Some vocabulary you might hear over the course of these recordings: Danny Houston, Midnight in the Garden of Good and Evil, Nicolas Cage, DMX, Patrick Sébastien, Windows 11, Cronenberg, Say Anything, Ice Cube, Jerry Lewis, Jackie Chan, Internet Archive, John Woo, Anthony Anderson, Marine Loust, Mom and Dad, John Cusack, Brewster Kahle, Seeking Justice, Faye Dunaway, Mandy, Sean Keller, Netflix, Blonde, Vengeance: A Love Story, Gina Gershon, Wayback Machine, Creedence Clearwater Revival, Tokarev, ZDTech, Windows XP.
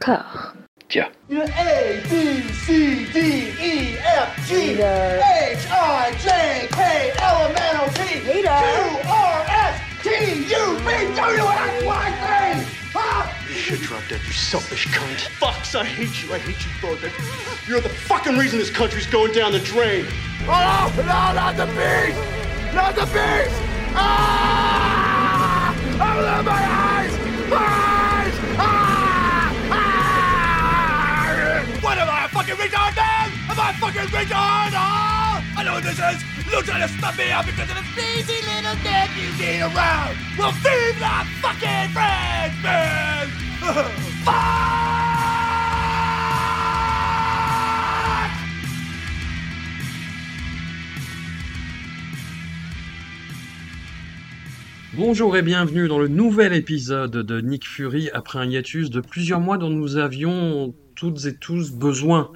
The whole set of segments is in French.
corps. Tiens. A, B, C, D, E, F, G, H, I, J, K, L, M, N, O, P, Q, R, S, T, U, V, W, X, Y, Z! You should drop that, you selfish cunt. Fox, I hate you both. You're the fucking reason this country's going down the drain. Oh, no, not the beast! Not the beast! Ah! Open my eyes! My eyes! Ah! Ah! What am I, a fucking retard, man? Am I a fucking retard? Oh! I know what this is. You're trying to stop me out because of a lazy little dick you need around. Well, feed my fucking friends, man! Bonjour et bienvenue dans le nouvel épisode de Nick Fury après un hiatus de plusieurs mois dont nous avions toutes et tous besoin.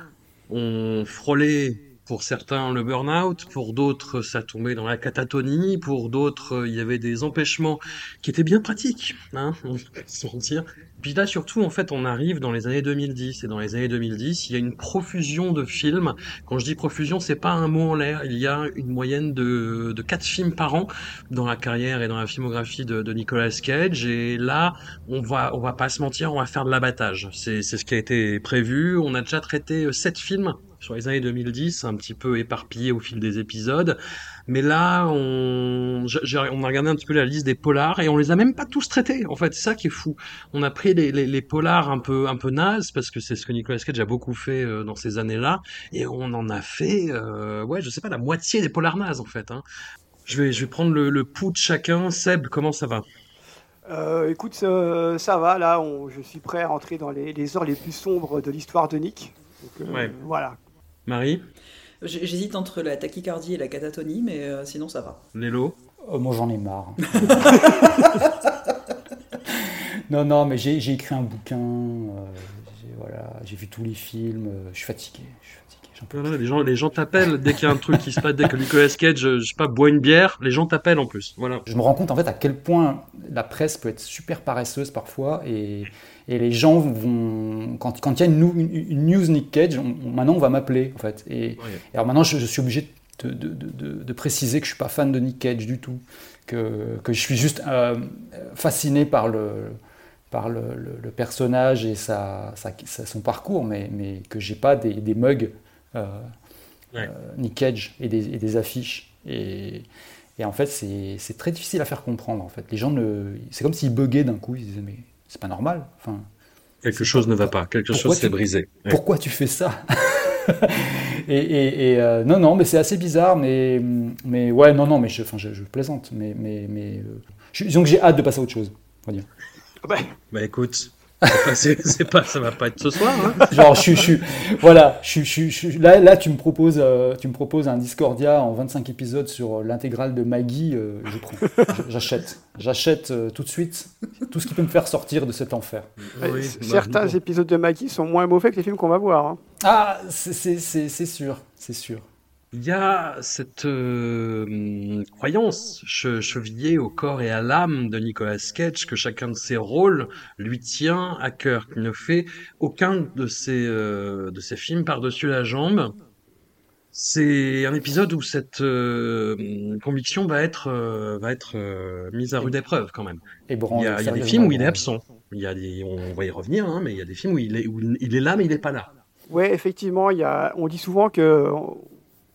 On frôlait... Pour certains, le burn-out, pour d'autres, ça tombait dans la catatonie, pour d'autres, il y avait des empêchements qui étaient bien pratiques, hein, on va se mentir. Puis là, surtout, en fait, on arrive dans les années 2010, et dans les années 2010, il y a une profusion de films. Quand je dis profusion, c'est pas un mot en l'air, il y a une moyenne de 4 films par an dans la carrière et dans la filmographie de Nicolas Cage, et là, on va pas se mentir, on va faire de l'abattage. C'est ce qui a été prévu, on a déjà traité 7 films. Sur les années 2010, un petit peu éparpillé au fil des épisodes. Mais là, on a regardé un petit peu la liste des polars et on les a même pas tous traités. En fait, c'est ça qui est fou. On a pris les polars un peu nazes parce que c'est ce que Nicolas Cage a beaucoup fait dans ces années-là. Et on en a fait, je sais pas, la moitié des polars nazes, en fait. Hein. Je vais prendre le pouls de chacun. Seb, comment ça va ? Écoute, ça va. Là, je suis prêt à rentrer dans les heures les plus sombres de l'histoire de Nick. Donc, voilà. Marie ? J'hésite entre la tachycardie et la catatonie, mais sinon ça va. Lélo ? Moi j'en ai marre. non, mais j'ai écrit un bouquin, j'ai vu tous les films, je suis fatigué. Les gens t'appellent dès qu'il y a un truc qui se passe, dès que Nicolas Cage, je sais pas, boit une bière, les gens t'appellent en plus. Voilà. Je me rends compte en fait à quel point la presse peut être super paresseuse parfois et les gens vont quand il y a une news Nick Cage, maintenant on va m'appeler en fait. Et alors maintenant je suis obligé de préciser que je suis pas fan de Nick Cage du tout, que je suis juste fasciné par le personnage et son parcours, mais que j'ai pas des mugs. Nick Cage et des affiches et en fait c'est très difficile à faire comprendre en fait. Les gens c'est comme s'ils buggaient d'un coup, ils disaient mais c'est pas normal, enfin, quelque chose ne va pas, quelque chose s'est brisé, pourquoi tu fais ça? et non mais c'est assez bizarre mais ouais non mais je plaisante mais disons que j'ai hâte de passer à autre chose, on va dire. Bah écoute, ça va pas être ce soir. Hein. Genre, là, tu me proposes un Discordia en 25 épisodes sur l'intégrale de Maggie, je prends, j'achète tout de suite tout ce qui peut me faire sortir de cet enfer. Oui, certains épisodes de Maggie sont moins mauvais que les films qu'on va voir. Hein. Ah, c'est sûr. Il y a cette croyance chevillée au corps et à l'âme de Nicolas Cage que chacun de ses rôles lui tient à cœur, qu'il ne fait aucun de ses films par-dessus la jambe. C'est un épisode où cette conviction va être mise à rude épreuve quand même. Il y a des films où il est absent. On va y revenir, hein, mais il y a des films où il est là mais il n'est pas là. Ouais, effectivement, on dit souvent que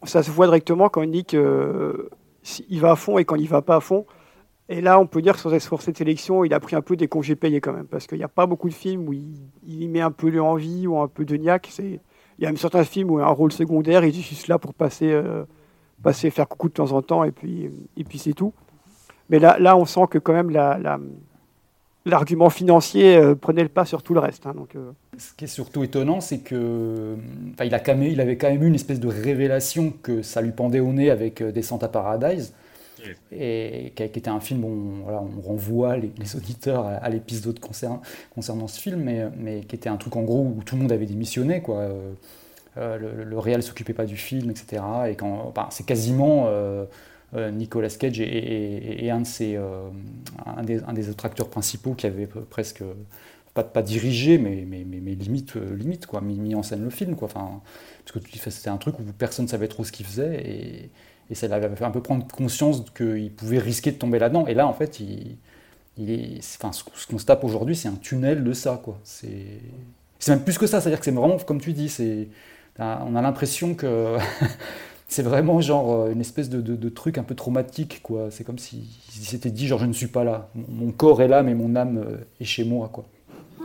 ça se voit directement quand Nick il va à fond et quand il va pas à fond. Et là, on peut dire que sur cette sélection, il a pris un peu des congés payés quand même, parce qu'il n'y a pas beaucoup de films où il met un peu de envie ou un peu de niaque. Il y a même certains films où un rôle secondaire, il est juste là pour passer faire coucou de temps en temps et puis c'est tout. Mais là, on sent que quand même l'argument financier prenait le pas sur tout le reste. Hein, donc, Ce qui est surtout étonnant, c'est que il avait quand même eu une espèce de révélation que ça lui pendait au nez avec Descent à Paradise, et qui était un film où on renvoie les auditeurs à l'épisode concernant ce film, mais qui était un truc en gros où tout le monde avait démissionné, quoi. Le réel s'occupait pas du film, etc. Et c'est quasiment Nicolas Cage et un des autres acteurs principaux qui avait presque pas dirigé, mais limite quoi, mis en scène le film quoi. Enfin, parce que c'était un truc où personne ne savait trop ce qu'il faisait et ça l'avait fait un peu prendre conscience qu'il pouvait risquer de tomber là-dedans. Et là, en fait, ce qu'on se tape aujourd'hui, c'est un tunnel de ça quoi. C'est même plus que ça, c'est-à-dire que c'est vraiment, comme tu dis, on a l'impression que c'est vraiment genre une espèce de truc un peu traumatique, quoi. C'est comme s'il s'était dit, genre, je ne suis pas là. Mon corps est là, mais mon âme est chez moi, quoi.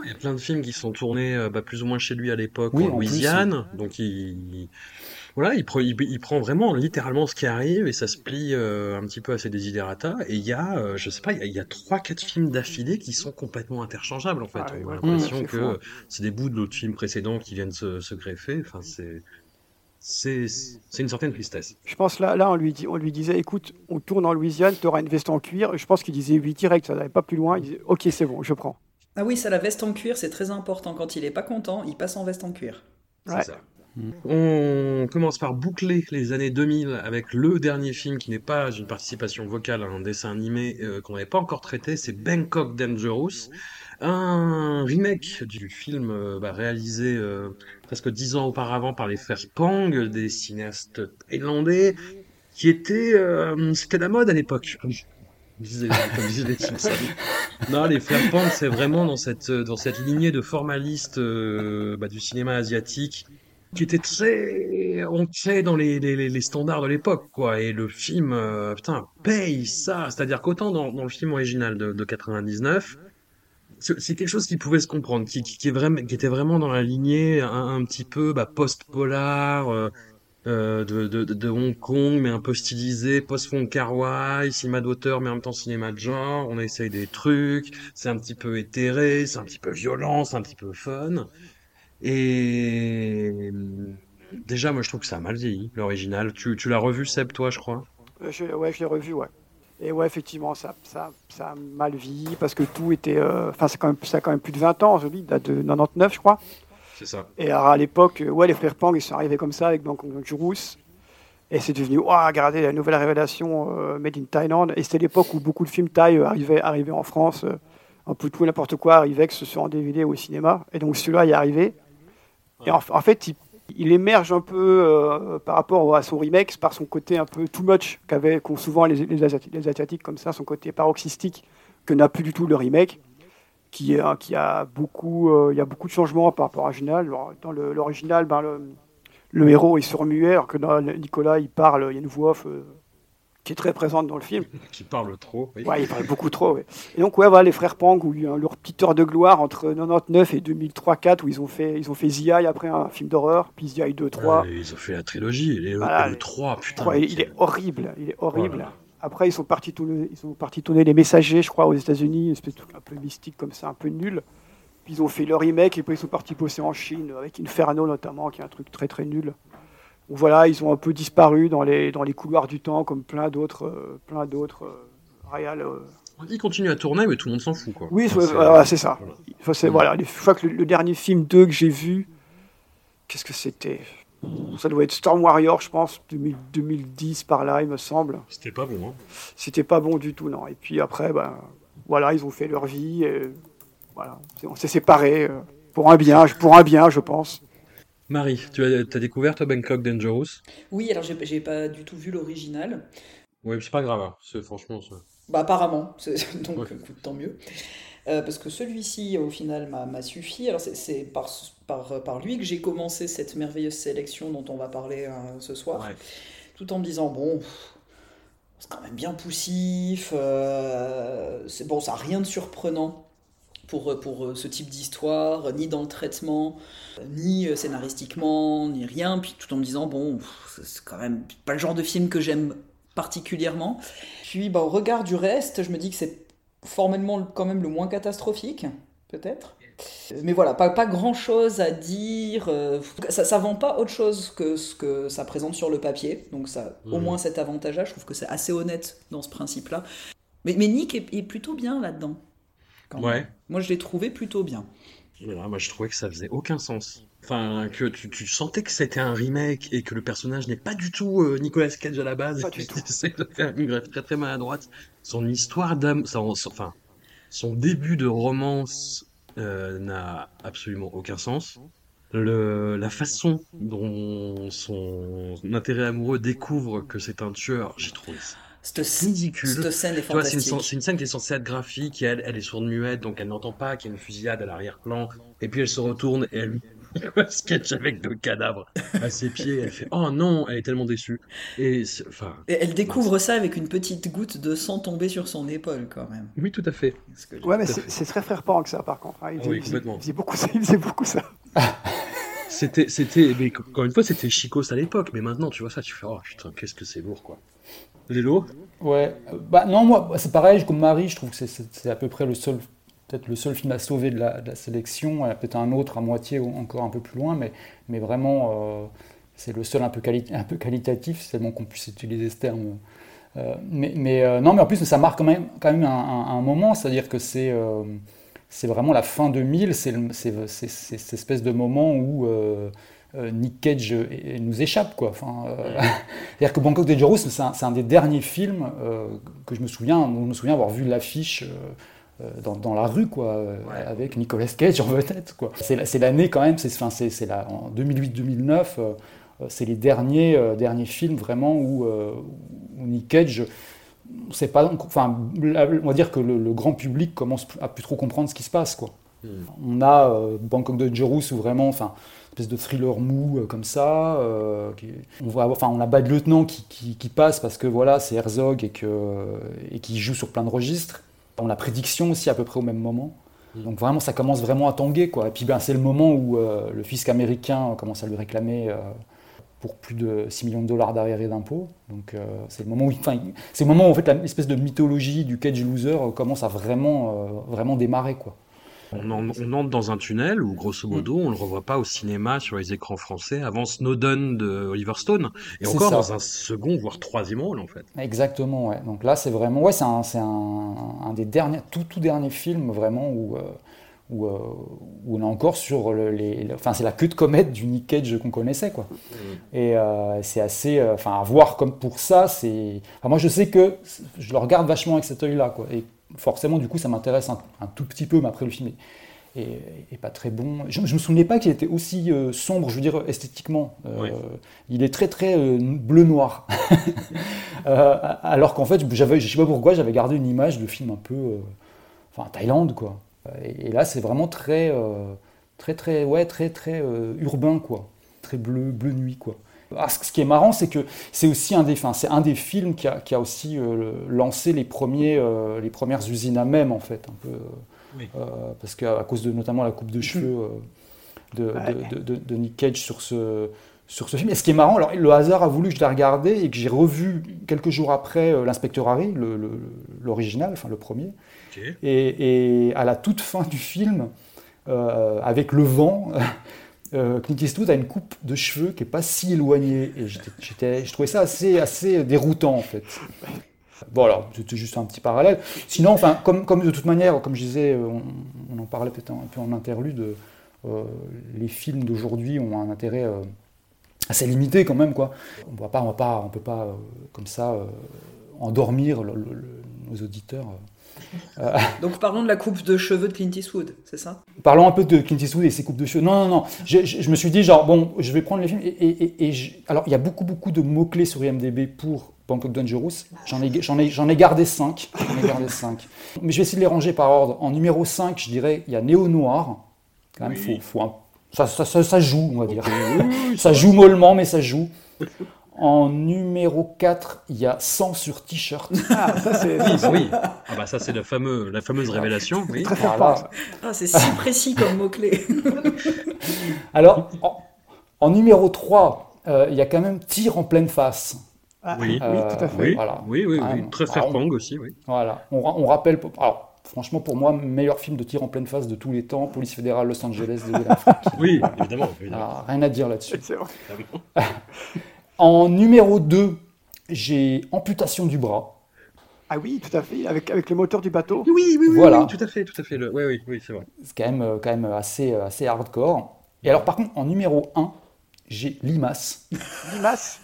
Il y a plein de films qui sont tournés plus ou moins chez lui à l'époque, oui, en Louisiane. Plus, donc, il prend vraiment littéralement ce qui arrive et ça se plie un petit peu à ses desiderata. Et il y a, je sais pas, il y a 3-4 films d'affilée qui sont complètement interchangeables, en fait. On a l'impression que c'est des bouts de l'autre film précédent qui viennent se greffer. Enfin, c'est une certaine tristesse. Je pense là on lui disait, écoute, on tourne en Louisiane, tu auras une veste en cuir. Je pense qu'il disait oui direct, ça n'allait pas plus loin. Il disait, ok, c'est bon, je prends. Ah oui, ça, la veste en cuir, c'est très important. Quand il n'est pas content, il passe en veste en cuir. Ouais. C'est ça. On commence par boucler les années 2000 avec le dernier film qui n'est pas une participation vocale à un dessin animé qu'on n'avait pas encore traité, c'est Bangkok Dangerous, un remake du film réalisé presque 10 ans auparavant par les frères Pang, des cinéastes thaïlandais, qui c'était la mode à l'époque. Non, les frères Pang, c'est vraiment dans cette lignée de formalistes du cinéma asiatique, qui était très ancré dans les standards de l'époque, quoi. Et le film, paye ça. C'est-à-dire qu'autant dans le film original de 99, c'est quelque chose qui pouvait se comprendre, qui était vraiment dans la lignée un petit peu post-polar de Hong Kong, mais un peu stylisé, post-fond Kar-wai, cinéma d'auteur, mais en même temps cinéma de genre. On essaye des trucs, c'est un petit peu éthéré, c'est un petit peu violent, c'est un petit peu fun. Et déjà, moi, je trouve que ça a mal vieilli, l'original. Tu l'as revu, Seb, toi, je crois? Je l'ai revu, ouais. Et ouais, effectivement, ça a mal vieilli parce que tout était... Enfin, ça a quand même plus de 20 ans, je dis, date de 99, je crois. C'est ça. Et alors, à l'époque, les frères Pang, ils sont arrivés comme ça avec Bangkok Dangerous. Et c'est devenu, regardez, la nouvelle révélation made in Thailand. Et c'était l'époque où beaucoup de films thaïs arrivaient en France. Un peu tout, n'importe quoi arrivait, que ce soit en DVD ou au cinéma. Et donc, celui-là, il est arrivé. Et en fait, il émerge un peu par rapport à son remake, par son côté un peu too much qu'ont souvent les Asiatiques comme ça, son côté paroxystique que n'a plus du tout le remake, il y a beaucoup de changements par rapport à l'original. Dans l'original, le héros est surmuet, alors que dans Nicolas, il parle, il y a une voix off qui est très présente dans le film. Qui parle trop. Oui. Ouais, il parle beaucoup trop. Oui. Et donc, les frères Pang, où il y a leur petite heure de gloire entre 99 et 2003-4, où ils ont fait ZI après un film d'horreur, puis ZI 2-3. Ils ont fait la trilogie, le 3, putain. Ouais, il est horrible, Voilà. Après, ils sont partis tourner Les Messagers, je crois, aux États-Unis, une espèce de truc un peu mystique comme ça, un peu nul. Puis ils ont fait leur remake, et puis ils sont partis bosser en Chine, avec Inferno notamment, qui est un truc très très nul. Voilà, ils ont un peu disparu dans les couloirs du temps, comme plein d'autres réals. Ils continuent à tourner, mais tout le monde s'en fout, quoi. Oui, c'est ça. Voilà. Enfin, je crois que le dernier film 2 que j'ai vu, qu'est-ce que c'était ? Ça doit être Storm Warrior, je pense, 2010 par là, il me semble. C'était pas bon, hein. C'était pas bon du tout, non. Et puis après, ils ont fait leur vie. Et, on s'est séparés pour un bien, je pense. Marie, tu as découvert, toi, Bangkok Dangerous? Oui, alors j'ai pas du tout vu l'original. Oui, c'est pas grave, hein. Franchement... Apparemment, donc ouais. Écoute, tant mieux. Parce que celui-ci, au final, m'a suffi. Alors c'est par lui que j'ai commencé cette merveilleuse sélection dont on va parler ce soir, ouais. Tout en me disant, c'est quand même bien poussif, ça n'a rien de surprenant. Pour ce type d'histoire, ni dans le traitement, ni scénaristiquement, ni rien, puis tout en me disant, c'est quand même pas le genre de film que j'aime particulièrement. Puis au regard du reste, je me dis que c'est formellement quand même le moins catastrophique, peut-être. Mais pas grand-chose à dire. Ça vend pas autre chose que ce que ça présente sur le papier, donc ça au moins cet avantage-là, je trouve que c'est assez honnête dans ce principe-là. Mais Nick est plutôt bien là-dedans. Ouais. Moi, je l'ai trouvé plutôt bien. Là, moi, je trouvais que ça faisait aucun sens. Enfin, que tu sentais que c'était un remake et que le personnage n'est pas du tout Nicolas Cage à la base. Pas du tout. C'est une greffe très très maladroite. Son histoire d'amour, son début de romance n'a absolument aucun sens. La façon dont son intérêt amoureux découvre que c'est un tueur, j'ai trouvé ça ridicule. Cette scène est fantastique. C'est une scène qui est censée être graphique, et elle est sourde-muette, donc elle n'entend pas qu'il y a une fusillade à l'arrière-plan, et puis elle se retourne et elle sketch avec deux cadavres à ses pieds, elle fait oh non, elle est tellement déçue. Et elle découvre ça avec une petite goutte de sang tombée sur son épaule, quand même. Oui, tout à fait. Ouais, mais c'est très frère Pang, ça, par contre. Hein. Complètement. Il faisait beaucoup ça. C'était, mais encore une fois, c'était chicos à l'époque, mais maintenant, tu vois ça, tu fais oh putain, qu'est-ce que c'est lourd, quoi. Lélo ? Ouais, bah non, moi, c'est pareil, comme Marie, je trouve que c'est à peu près le seul film à sauver de la sélection, peut-être un autre à moitié ou encore un peu plus loin, mais vraiment, c'est le seul un peu qualitatif, c'est bon qu'on puisse utiliser ce terme. Mais en plus, ça marque quand même un moment, c'est-à-dire que c'est vraiment la fin 2000, c'est cette espèce de moment où Nick Cage nous échappe, quoi. C'est-à-dire que Bangkok Dangerous, c'est un des derniers films que je me souviens avoir vu l'affiche dans la rue, quoi, ouais. Avec Nicolas Cage en vedette, quoi. C'est l'année quand même, en 2008-2009, c'est les derniers films vraiment où Nick Cage, c'est pas, enfin, on va dire que le grand public commence à plus trop comprendre ce qui se passe, quoi. On a Bangkok Dangerous où vraiment, enfin, espèce de thriller mou comme ça. On a Bad Lieutenant qui passe parce que voilà, c'est Herzog et qui joue sur plein de registres. On a Prédiction aussi à peu près au même moment. Donc vraiment, ça commence vraiment à tanguer, quoi. Et puis c'est le moment où le fisc américain commence à lui réclamer pour plus de 6 millions de dollars d'arriérés d'impôts. Donc c'est le moment où en fait, l'espèce de mythologie du Cage Loser commence à vraiment démarrer, quoi. On entre dans un tunnel où, grosso modo, on ne le revoit pas au cinéma sur les écrans français avant Snowden de Oliver Stone. Et encore dans un second, voire troisième rôle, en fait. Exactement, ouais. Donc là, c'est vraiment... Ouais, c'est un des derniers, tout dernier film, vraiment, où on est encore sur... c'est la queue de comète du Nick Cage qu'on connaissait, quoi. Et c'est assez... à voir comme pour ça, c'est... Enfin, moi, je sais que je le regarde vachement avec cet œil-là, quoi. Et forcément, du coup, ça m'intéresse un tout petit peu, mais après, le film est pas très bon. Je me souvenais pas qu'il était aussi sombre, je veux dire, esthétiquement. Oui. Il est très, très bleu-noir. Alors qu'en fait, je sais pas pourquoi, j'avais gardé une image de film un peu... Thaïlande, quoi. Et là, c'est vraiment très... très urbain, quoi. Très bleu nuit, quoi. Ce qui est marrant, c'est que c'est aussi un des films qui a aussi lancé les premières usines à mèmes, en fait, un peu, oui. Parce qu'à cause de notamment la coupe de cheveux de Nick Cage sur ce film. Et ce qui est marrant, alors le hasard a voulu que je la regarde et que j'ai revu quelques jours après l'inspecteur Harry, l'original, le premier, okay. Et à la toute fin du film, avec le vent. Clint Eastwood a une coupe de cheveux qui n'est pas si éloignée et je trouvais ça assez déroutant, en fait. Bon, alors c'était juste un petit parallèle. Sinon, comme de toute manière, comme je disais, on en parlait peut-être un peu en interlude, les films d'aujourd'hui ont un intérêt assez limité quand même, quoi. On ne peut pas comme ça endormir nos auditeurs. Donc parlons de la coupe de cheveux de Clint Eastwood, c'est ça ? Parlons un peu de Clint Eastwood et ses coupes de cheveux. Non. Je me suis dit je vais prendre les films alors il y a beaucoup de mots clés sur IMDb pour Bangkok Dangerous. J'en ai gardé 5. Mais je vais essayer de les ranger par ordre. En numéro 5, je dirais il y a Néo Noir. Quand même, oui. faut ça joue, on va dire. Ça joue mollement, mais ça joue. En numéro 4, il y a sang sur t-shirt. Ah, ça c'est oui. Ah bah ça c'est la fameuse révélation, oui. Très fort. Voilà. Ah, c'est si précis comme mot clé. Alors en numéro 3, il y a quand même tir en pleine face. Ah, oui, tout à fait. Oui, voilà. Oui, très Pang aussi, oui. Voilà. On rappelle alors franchement, pour moi, meilleur film de tir en pleine face de tous les temps, Police fédérale Los Angeles de Will Arnett. Oui, évidemment. Alors, rien à dire là-dessus. C'est vrai. En numéro 2, j'ai amputation du bras. Ah oui, tout à fait, avec le moteur du bateau. Oui, voilà. Oui, tout à fait. Oui, c'est vrai. C'est quand même assez hardcore. Et alors, par contre, en numéro 1, j'ai limace.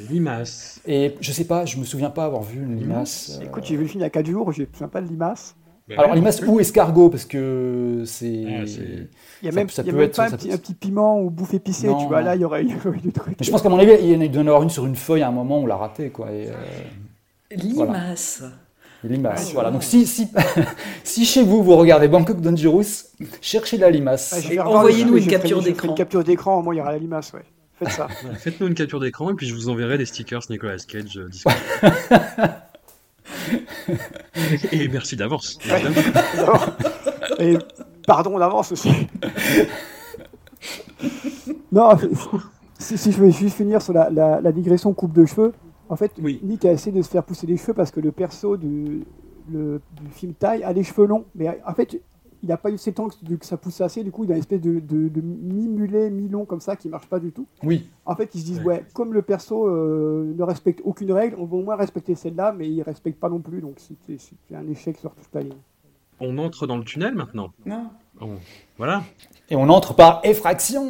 Limace. Et je sais pas, je me souviens pas avoir vu une limace. Écoute, j'ai vu le film il y a 4 jours, j'ai pas de limace. Alors, il masse ou escargot, parce que c'est... Il y a même, ça, ça y peut y a même être, pas ça, un petit piment ou bouffe épicée, non, tu vois, là, il y aurait eu du truc. Mais je pense qu'à mon avis, il doit en avoir une sur une feuille à un moment, on l'a raté, quoi. Et, limace. Voilà. Limace, ah, voilà. Donc si chez vous, vous regardez Bangkok Dangerous, cherchez la limace. Ah, envoyez-nous une capture d'écran. Une capture d'écran, au moins, il y aura la limace, ouais. Faites ça. Ouais, faites-nous une capture d'écran, et puis je vous enverrai des stickers Nicolas Cage. Et merci d'avance. Ouais. Et pardon d'avance aussi. Non, si je veux juste finir sur la digression coupe de cheveux. En fait, oui. Nick a essayé de se faire pousser les cheveux parce que le perso du film Thaï a les cheveux longs. Mais en fait, il n'a pas eu ses temps que ça pousse assez. Du coup, il a une espèce de mi-mulet, mi-long comme ça qui ne marche pas du tout. Oui. En fait, ils se disent, ouais comme le perso ne respecte aucune règle, on va au moins respecter celle-là, mais il ne respecte pas non plus. Donc, c'est un échec sur toute la ligne. On entre dans le tunnel maintenant. Non. Oh, voilà. Et on entre par effraction.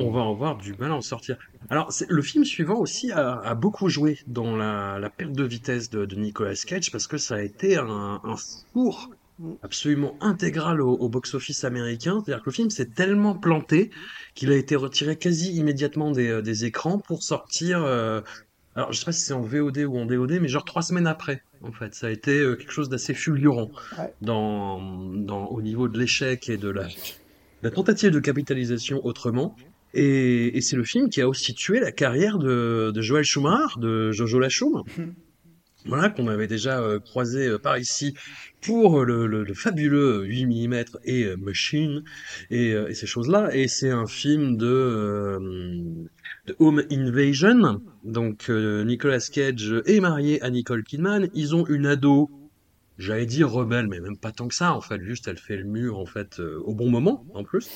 On va avoir du mal à en sortir. Alors, le film suivant aussi a beaucoup joué dans la perte de vitesse de Nicolas Cage, parce que ça a été un four absolument intégral au box-office américain. C'est-à-dire que le film s'est tellement planté qu'il a été retiré quasi immédiatement des écrans pour sortir... alors, je sais pas si c'est en VOD ou en DOD, mais genre 3 semaines après, en fait. Ça a été quelque chose d'assez fulgurant au niveau de l'échec et de la tentative de capitalisation autrement. Et c'est le film qui a aussi tué la carrière de Joël Schumacher, de Jojo Lachoum. Voilà, qu'on avait déjà croisé par ici pour le fabuleux 8 mm et Machine et ces choses-là. Et c'est un film de Home Invasion. Donc Nicolas Cage est marié à Nicole Kidman. Ils ont une ado, j'allais dire rebelle, mais même pas tant que ça. En fait, juste elle fait le mur en fait au bon moment en plus.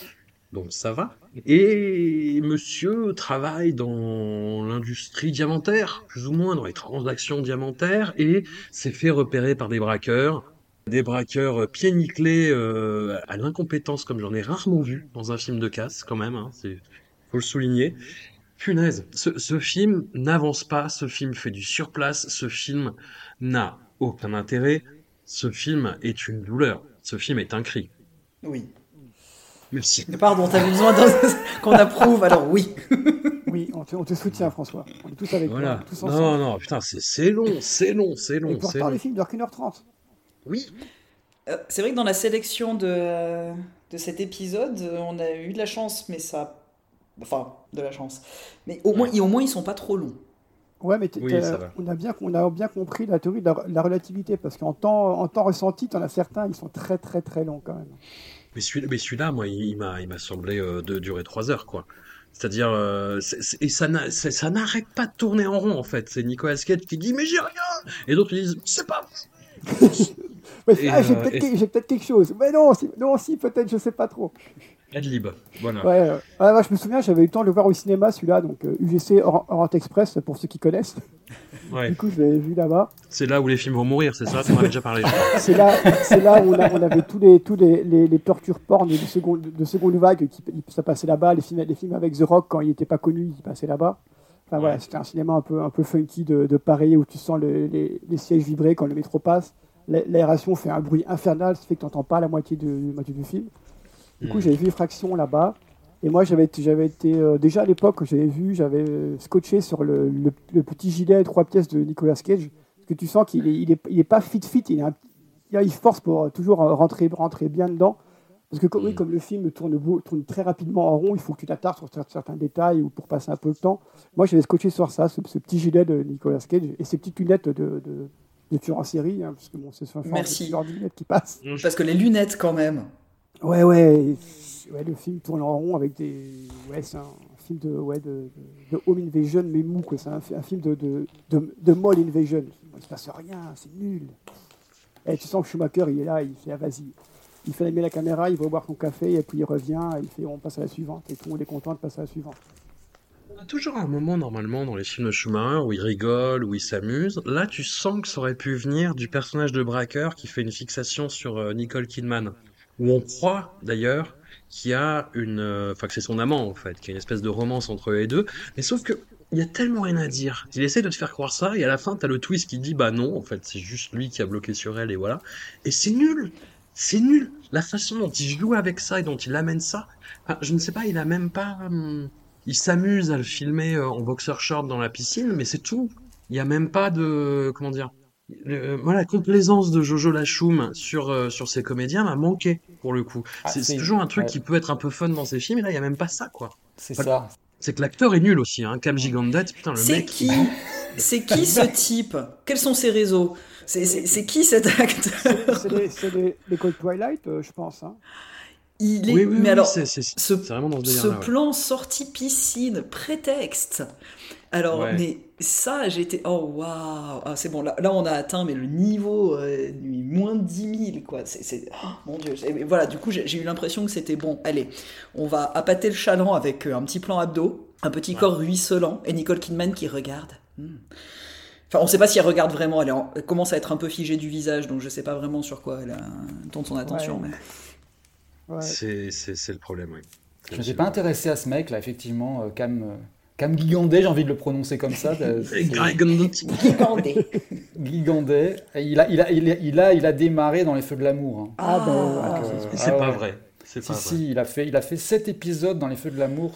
Donc ça va. Et monsieur travaille dans l'industrie diamantaire, plus ou moins dans les transactions diamantaires, et s'est fait repérer par des braqueurs pieds nickelés à l'incompétence, comme j'en ai rarement vu dans un film de casse, quand même, hein, faut le souligner. Punaise, ce film n'avance pas, ce film fait du surplace, ce film n'a aucun intérêt, ce film est une douleur, ce film est un cri. Oui. Merci. Pardon, t'avais besoin qu'on approuve, alors oui. Oui, on te soutient, François. On est tous avec toi, tous ensemble. Non, putain, c'est long. Et pourtant, le film dure qu'1h30. Oui. C'est vrai que dans la sélection de cet épisode, on a eu de la chance, mais ça... Enfin, de la chance. Mais au moins ils sont pas trop longs. Ouais, mais on a bien compris la théorie de la relativité, parce qu'en temps ressenti, t'en as certains, ils sont très très très longs quand même. Mais celui-là, moi, il m'a semblé de durer 3 heures, quoi. C'est-à-dire, ça n'arrête pas de tourner en rond, en fait. C'est Nicolas Cage qui dit « Mais j'ai rien !» Et d'autres disent « C'est pas vrai !» J'ai peut-être quelque chose. Mais non, si, peut-être, je sais pas trop. Adlib, voilà. Ouais, moi, je me souviens, j'avais eu le temps de le voir au cinéma, celui-là, donc UGC Orient Express, pour ceux qui connaissent. Ouais. Du coup, je l'avais vu là-bas. C'est là où les films vont mourir, c'est ça? Tu m'en avais déjà parlé. C'est là où on avait tous les tortures porn de seconde vague, ça passait là-bas, les films avec The Rock, quand il n'était pas connu, ils passaient là-bas. Enfin, voilà, c'était un cinéma un peu funky de Paris, où tu sens les sièges vibrer quand le métro passe. L'aération fait un bruit infernal, ce qui fait que tu n'entends pas la moitié du film. Du coup, j'avais vu Fraction là-bas, et moi, j'avais été déjà à l'époque, j'avais scotché sur le petit gilet 3 pièces de Nicolas Cage, parce que tu sens qu'il est, il est pas fit, il force pour toujours rentrer bien dedans, parce que comme le film tourne très rapidement en rond, il faut que tu t'attardes sur certains détails ou pour passer un peu le temps. Moi, j'avais scotché sur ça, ce petit gilet de Nicolas Cage et ces petites lunettes de tueur en série, hein, parce que bon, c'est ce genre de lunettes qui passe. Parce que les lunettes, quand même. Ouais, le film tourne en rond avec des... Ouais, c'est un film de home invasion, mais mou, quoi. C'est un film de mall invasion. Il se passe rien, c'est nul. Et tu sens que Schumacher, il est là, il fait « Ah, vas-y ». Il fait allumer la caméra, il va boire son café, et puis il revient, et il fait « On passe à la suivante », et tout le monde est content de passer à la suivante. On a toujours un moment, normalement, dans les films de Schumacher, où il rigole, où il s'amuse. Là, tu sens que ça aurait pu venir du personnage de braqueur qui fait une fixation sur Nicole Kidman. Où on croit d'ailleurs qu'il y a que c'est son amant en fait, qu'il y a une espèce de romance entre eux les deux, mais sauf que il y a tellement rien à dire. Il essaie de te faire croire ça, et à la fin t'as le twist qui dit bah non, en fait c'est juste lui qui a bloqué sur elle et voilà, et c'est nul. c'est nul. La façon dont il joue avec ça et dont il amène ça, enfin, je ne sais pas, il a même pas... il s'amuse à le filmer en boxer short dans la piscine, mais c'est tout. Il n'y a même pas de... Comment dire, la complaisance de Jojo Lachoum sur ses comédiens m'a manqué, pour le coup. C'est toujours un truc qui peut être un peu fun dans ses films, et là, il n'y a même pas ça, quoi. C'est ça. C'est que l'acteur est nul aussi, hein. Cam Gigandette, putain, le mec... C'est qui ce type ? Quels sont ses réseaux ? C'est qui cet acteur ? C'est l'école Twilight, je pense. Hein. Il est... Oui, mais alors, c'est vraiment dans ce délire-là, plan sorti piscine, prétexte. Alors, mais ça, j'étais... Oh, waouh, ah, c'est bon, là, on a atteint mais le niveau moins de 10 000, quoi. Oh, mon Dieu. Et voilà, du coup, j'ai eu l'impression que c'était bon. Allez, on va appâter le chaland avec un petit plan abdos, un petit corps ruisselant, et Nicole Kidman qui regarde. Enfin, on ne sait pas si elle regarde vraiment. Elle commence à être un peu figée du visage, donc je ne sais pas vraiment sur quoi elle tourne son attention. Ouais. Mais... Ouais. C'est le problème, oui. Je ne suis pas intéressé à ce mec, là, effectivement, Cam Gigandé, j'ai envie de le prononcer comme ça. Gigandé. Il a démarré dans Les Feux de l'amour. Hein. Ah bon. C'est pas vrai. Si, il a fait 7 épisodes dans Les Feux de l'amour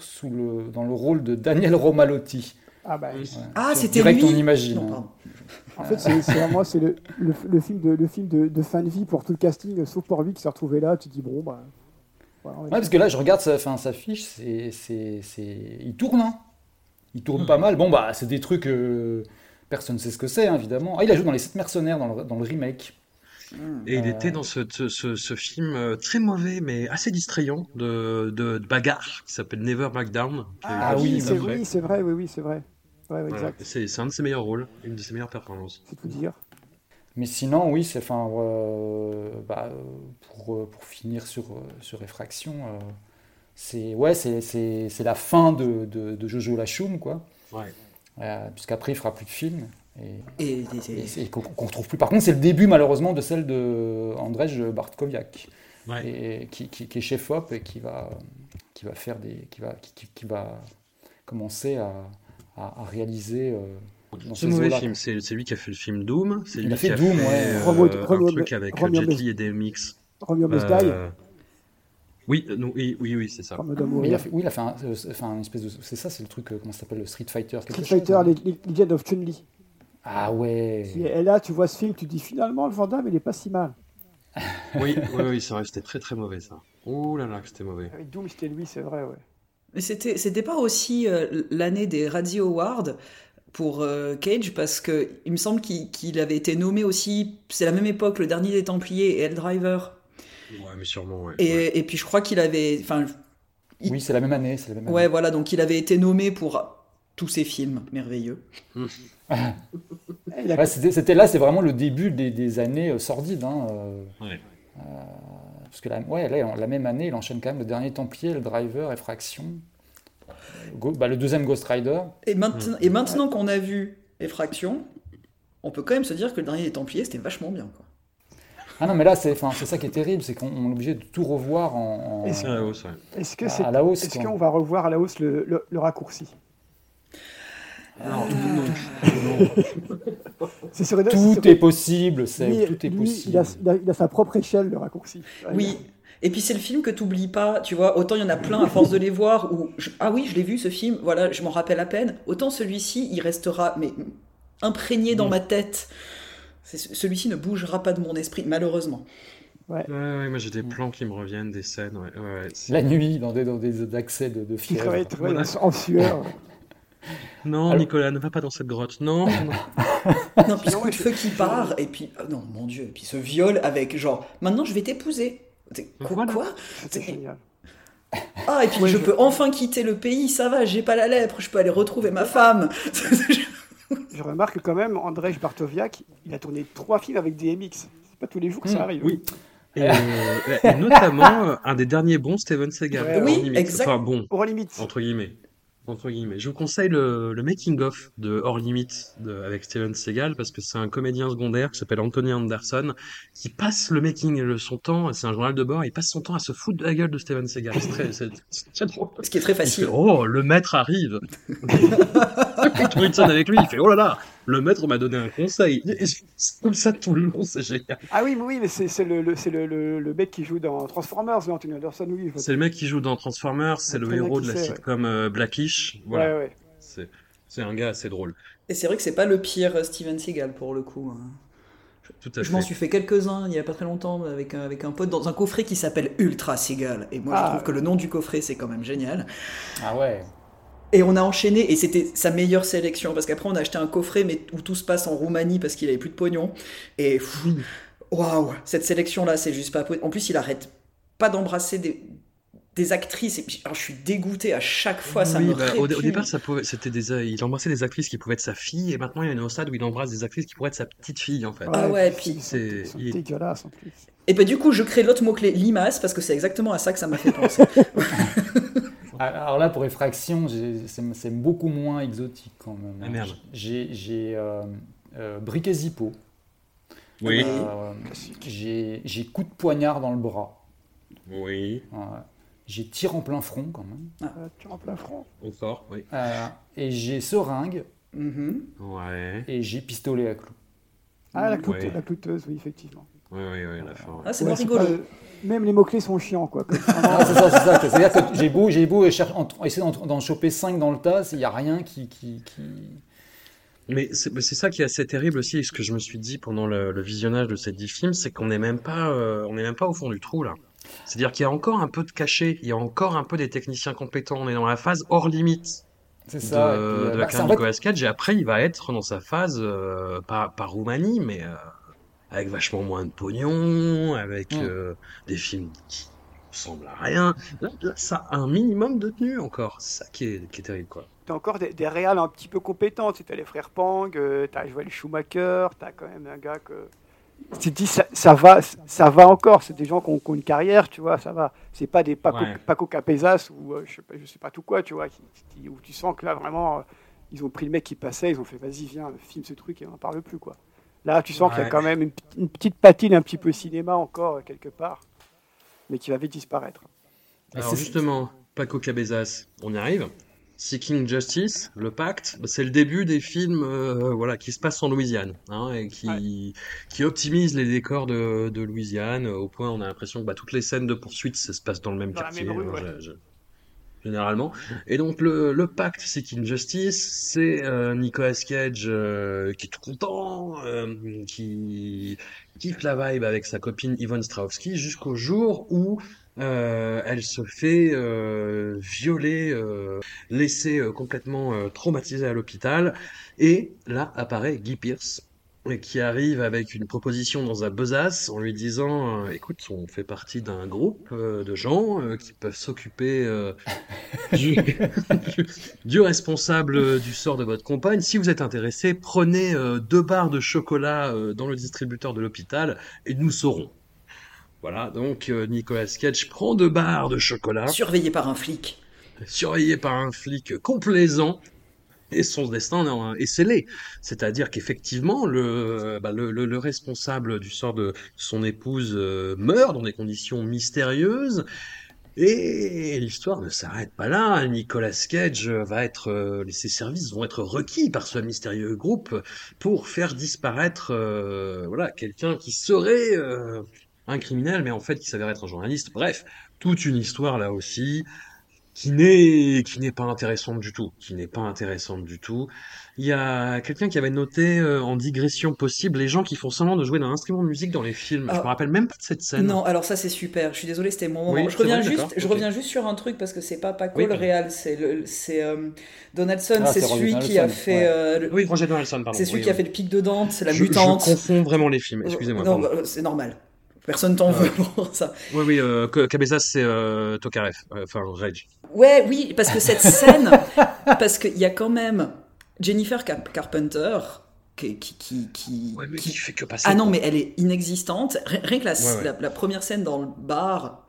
dans le rôle de Daniel Romalotti. Ah bah, c'était direct, lui. On imagine. Non, en fait, c'est à moi, c'est le film de fin de vie pour tout le casting, sauf pour lui qui s'est retrouvé là. Tu te dis bon bah. Voilà, parce que là, je regarde sa fiche, il tourne. Hein. Il tourne pas mal. Bon, bah, c'est des trucs... personne ne sait ce que c'est, hein, évidemment. Ah, il a joué dans Les 7 mercenaires, dans le remake. Et il était dans ce film très mauvais, mais assez distrayant, de bagarre, qui s'appelle Never Back Down. C'est vrai. Ouais, voilà. Exact. C'est un de ses meilleurs rôles, une de ses meilleures performances. C'est tout dire. Mais sinon, oui, c'est... Enfin, pour finir sur Effraction... C'est la fin de Jojo Lachoum, quoi. Ouais. Puisqu'après, il fera plus de films. Et qu'on retrouve plus. Par contre, c'est le début, malheureusement, de celle de Andrzej Bartkowiak, qui est chef op et qui va commencer à réaliser. Dans ce mauvais film, c'est lui qui a fait le film Doom. C'est lui qui a fait Doom, un truc avec Jet Li et DMX. Romeo Must Die. Oui, c'est ça. Il a fait une espèce de... C'est ça, c'est le truc, comment ça s'appelle, le Street Fighter. Street Fighter, les Legend of Chun-Li. Ah ouais. Et là, tu vois ce film, tu dis finalement, le Van Damme, il n'est pas si mal. oui, c'est vrai, c'était très très mauvais ça. Oh là là, c'était mauvais. Avec Doom, c'était lui, c'est vrai, ouais. Mais c'était pas aussi l'année des Razzie Awards pour Cage, parce que il me semble qu'il avait été nommé aussi, c'est la même époque, le dernier des Templiers et Helldriver. Ouais, mais sûrement, ouais. Et puis je crois qu'il avait... Oui, c'est la même année. Ouais, voilà, donc il avait été nommé pour tous ces films merveilleux. C'était là, c'est vraiment le début des années sordides. Hein. Parce que la même année, il enchaîne quand même le dernier Templier, le Driver, Effraction. Le deuxième Ghost Rider. Et maintenant qu'on a vu Effraction, on peut quand même se dire que le dernier des Templiers, c'était vachement bien, quoi. Ah non, mais là, c'est ça qui est terrible, c'est qu'on est obligé de tout revoir à la hausse. Est-ce qu'on va revoir à la hausse le raccourci ? Non. Tout est possible, tout est possible. Il a sa propre échelle, le raccourci. Oui, et puis c'est le film que tu n'oublies pas, tu vois. Autant il y en a plein à force de les voir, où je l'ai vu ce film, voilà, je m'en rappelle à peine. Autant celui-ci, il restera imprégné dans ma tête. Celui-ci ne bougera pas de mon esprit, malheureusement. Ouais, moi j'ai des plans qui me reviennent, des scènes. Ouais, la nuit, dans des accès de fièvre. Voilà. En sueur. Non, alors... Nicolas, ne va pas dans cette grotte. Non. Non, puis le feu qui part, et puis... Oh, non, mon Dieu, et puis ce viol avec genre, maintenant je vais t'épouser. Quoi ? C'est génial. Ah, et puis je peux enfin quitter le pays, ça va, j'ai pas la lèpre, je peux aller retrouver ma femme. Je remarque quand même, Andrzej Bartkowiak, il a tourné 3 films avec DMX. C'est pas tous les jours que ça arrive. Oui. Et notamment, un des derniers bons, Steven Seagal. Hors Limite. Entre guillemets. Je vous conseille le making-of de Hors Limite avec Steven Seagal, parce que c'est un comédien secondaire qui s'appelle Anthony Anderson, qui passe son temps, c'est un journal de bord, il passe son temps à se foutre de la gueule de Steven Seagal. C'est drôle. Ce qui est très facile. Il fait, le maître arrive. Tout le monde sonne avec lui, il fait, oh là là, le maître m'a donné un conseil. C'est comme ça tout le long, c'est génial. Ah oui, mais c'est le mec qui joue dans Transformers, là, Anthony Anderson, oui. C'est le mec qui joue dans Transformers, c'est le héros de la sitcom Blackish. Voilà. Ouais, ouais. C'est un gars assez drôle. Et c'est vrai que c'est pas le pire Steven Seagal pour le coup. Je m'en suis fait quelques-uns il y a pas très longtemps avec un pote dans un coffret qui s'appelle Ultra Seagal. Et moi je trouve que le nom du coffret c'est quand même génial. Ah ouais. Et on a enchaîné, et c'était sa meilleure sélection, parce qu'après on a acheté un coffret mais où tout se passe en Roumanie parce qu'il avait plus de pognon. Et waouh, cette sélection là c'est juste pas possible. En plus il arrête pas d'embrasser des actrices, et puis, alors, je suis dégoûté à chaque fois, ça me répute. Au départ, il embrassait des actrices qui pouvaient être sa fille, et maintenant il est au stade où il embrasse des actrices qui pourraient être sa petite fille, en fait. Ah ouais, puis... C'est dégueulasse, en plus. Et ben du coup, je crée l'autre mot-clé, limace, parce que c'est exactement à ça que ça m'a fait penser. Alors là, pour effraction, c'est beaucoup moins exotique, quand même. Ah merde. J'ai briquet zippo. Oui. J'ai coup de poignard dans le bras. Oui. Voilà. J'ai tir en plein front, quand même. Tir en plein front. Au sort, oui. Et j'ai seringue. Mm-hmm. Ouais. Et j'ai pistolet à clous. Ah, la clouteuse, oui, effectivement. Oui, à la fin. Ouais. Ah, c'est pas rigolo. Même les mots-clés sont chiants, quoi. C'est ça. C'est-à-dire que j'ai beau essayer d'en choper 5 dans le tas, il n'y a rien qui... Mais c'est ça qui est assez terrible aussi, ce que je me suis dit pendant le visionnage de ces 10 films, c'est qu'on n'est même pas, au fond du trou, là. C'est-à-dire qu'il y a encore un peu de cachet, il y a encore un peu des techniciens compétents. On est dans la phase hors limite de la carrière de Nicolas Cage. Et après, il va être dans sa phase, pas Roumanie, mais avec vachement moins de pognon, avec des films qui ressemblent à rien. Là, ça a un minimum de tenue encore. C'est ça qui est terrible, quoi. T'as encore des réals un petit peu compétents. T'as les frères Pang, t'as Joël Schumacher, t'as quand même un gars que... Tu te dis, ça va encore, c'est des gens qui ont une carrière, tu vois, ça va. C'est pas des Paco Cabezas ou je sais pas tout quoi, tu vois, où tu sens que là, vraiment, ils ont pris le mec qui passait, ils ont fait, vas-y, viens, filme ce truc et on n'en parle plus, quoi. Là, tu sens qu'il y a quand même une petite patine, un petit peu cinéma encore, quelque part, mais qui va vite disparaître. Alors justement, Paco Cabezas, on y arrive. Seeking Justice, le pacte, c'est le début des films qui se passent en Louisiane, hein, et qui optimisent les décors de Louisiane, au point où on a l'impression que toutes les scènes de poursuite ça se passe dans le même quartier, la même rue, généralement. Et donc le pacte Seeking Justice, c'est Nicolas Cage qui est tout content, qui kiffe la vibe avec sa copine Yvonne Strahovski, jusqu'au jour où elle se fait violer, laissée complètement traumatisée à l'hôpital, et là apparaît Guy Pearce qui arrive avec une proposition dans un besace en lui disant écoute, on fait partie d'un groupe de gens qui peuvent s'occuper du responsable du sort de votre compagne. Si vous êtes intéressé, prenez 2 barres de chocolat dans le distributeur de l'hôpital et nous saurons. Voilà, donc Nicolas Cage prend 2 barres de chocolat. Surveillé par un flic complaisant. Et son destin est scellé. C'est-à-dire qu'effectivement, le responsable du sort de son épouse meurt dans des conditions mystérieuses. Et l'histoire ne s'arrête pas là. Nicolas Cage va ses services vont être requis par ce mystérieux groupe pour faire disparaître quelqu'un qui serait... un criminel, mais en fait qui s'avère être un journaliste. Bref, toute une histoire là aussi qui n'est pas intéressante du tout. Il y a quelqu'un qui avait noté en digression possible les gens qui font semblant de jouer d'un instrument de musique dans les films. Je me rappelle même pas de cette scène. Non, alors ça c'est super. Je suis désolée, c'était mon moment. Oui, je reviens juste sur un truc parce que c'est pas Paco le réal, c'est Donaldson, c'est celui qui a fait Roger Donaldson, pardon. C'est celui qui a fait le pic de Dante, c'est la mutante. Je confonds vraiment les films. Excusez-moi. Non, c'est normal. Personne t'en veut pour ça. Oui, Cabezas, c'est Tokarev, enfin Rage. Oui, parce que cette scène, parce qu'il y a quand même Jennifer Carpenter qui fait que passer. Ah non, mais elle est inexistante. Rien que la première scène dans le bar,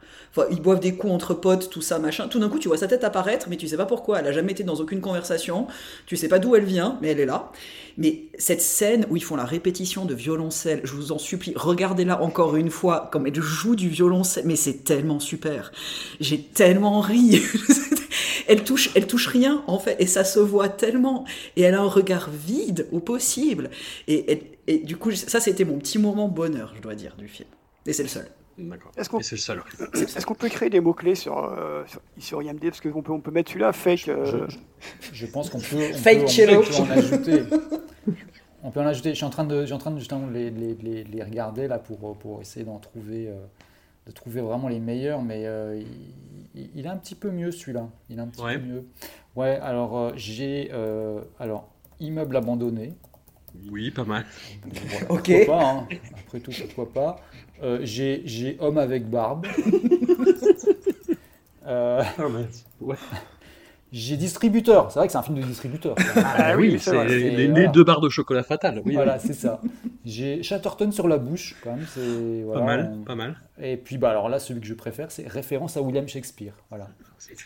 ils boivent des coups entre potes, tout ça, machin. Tout d'un coup, tu vois sa tête apparaître, mais tu sais pas pourquoi. Elle a jamais été dans aucune conversation. Tu sais pas d'où elle vient, mais elle est là. Mais cette scène où ils font la répétition de violoncelle, je vous en supplie, regardez-la encore une fois, comme elle joue du violoncelle. Mais c'est tellement super. J'ai tellement ri. elle touche rien en fait, et ça se voit tellement, et elle a un regard vide au possible, et du coup ça c'était mon petit moment bonheur, je dois dire, du film, et c'est le seul. D'accord. Est-ce qu'on peut créer des mots-clés sur IMDb, parce qu'on peut mettre celui-là, fake... Je pense qu'on peut... Fake, on peut en ajouter. On peut en ajouter. Je suis en train de justement les regarder là pour essayer d'en trouver, de trouver vraiment les meilleurs, mais il est un petit peu mieux celui-là. Il est un petit peu mieux. Ouais, alors j'ai... alors, immeuble abandonné. Oui, pas mal. Voilà, ok. Pourquoi pas, hein. Après tout, pourquoi pas. J'ai homme avec barbe. Ouais. J'ai distributeur. C'est vrai que c'est un film de distributeur. Ah oui, c'est les deux barres de chocolat fatales. Oui, voilà, c'est ça. J'ai Chatterton sur la bouche, quand même. C'est voilà, pas mal. Et puis, bah alors là, celui que je préfère, c'est référence à William Shakespeare. Voilà.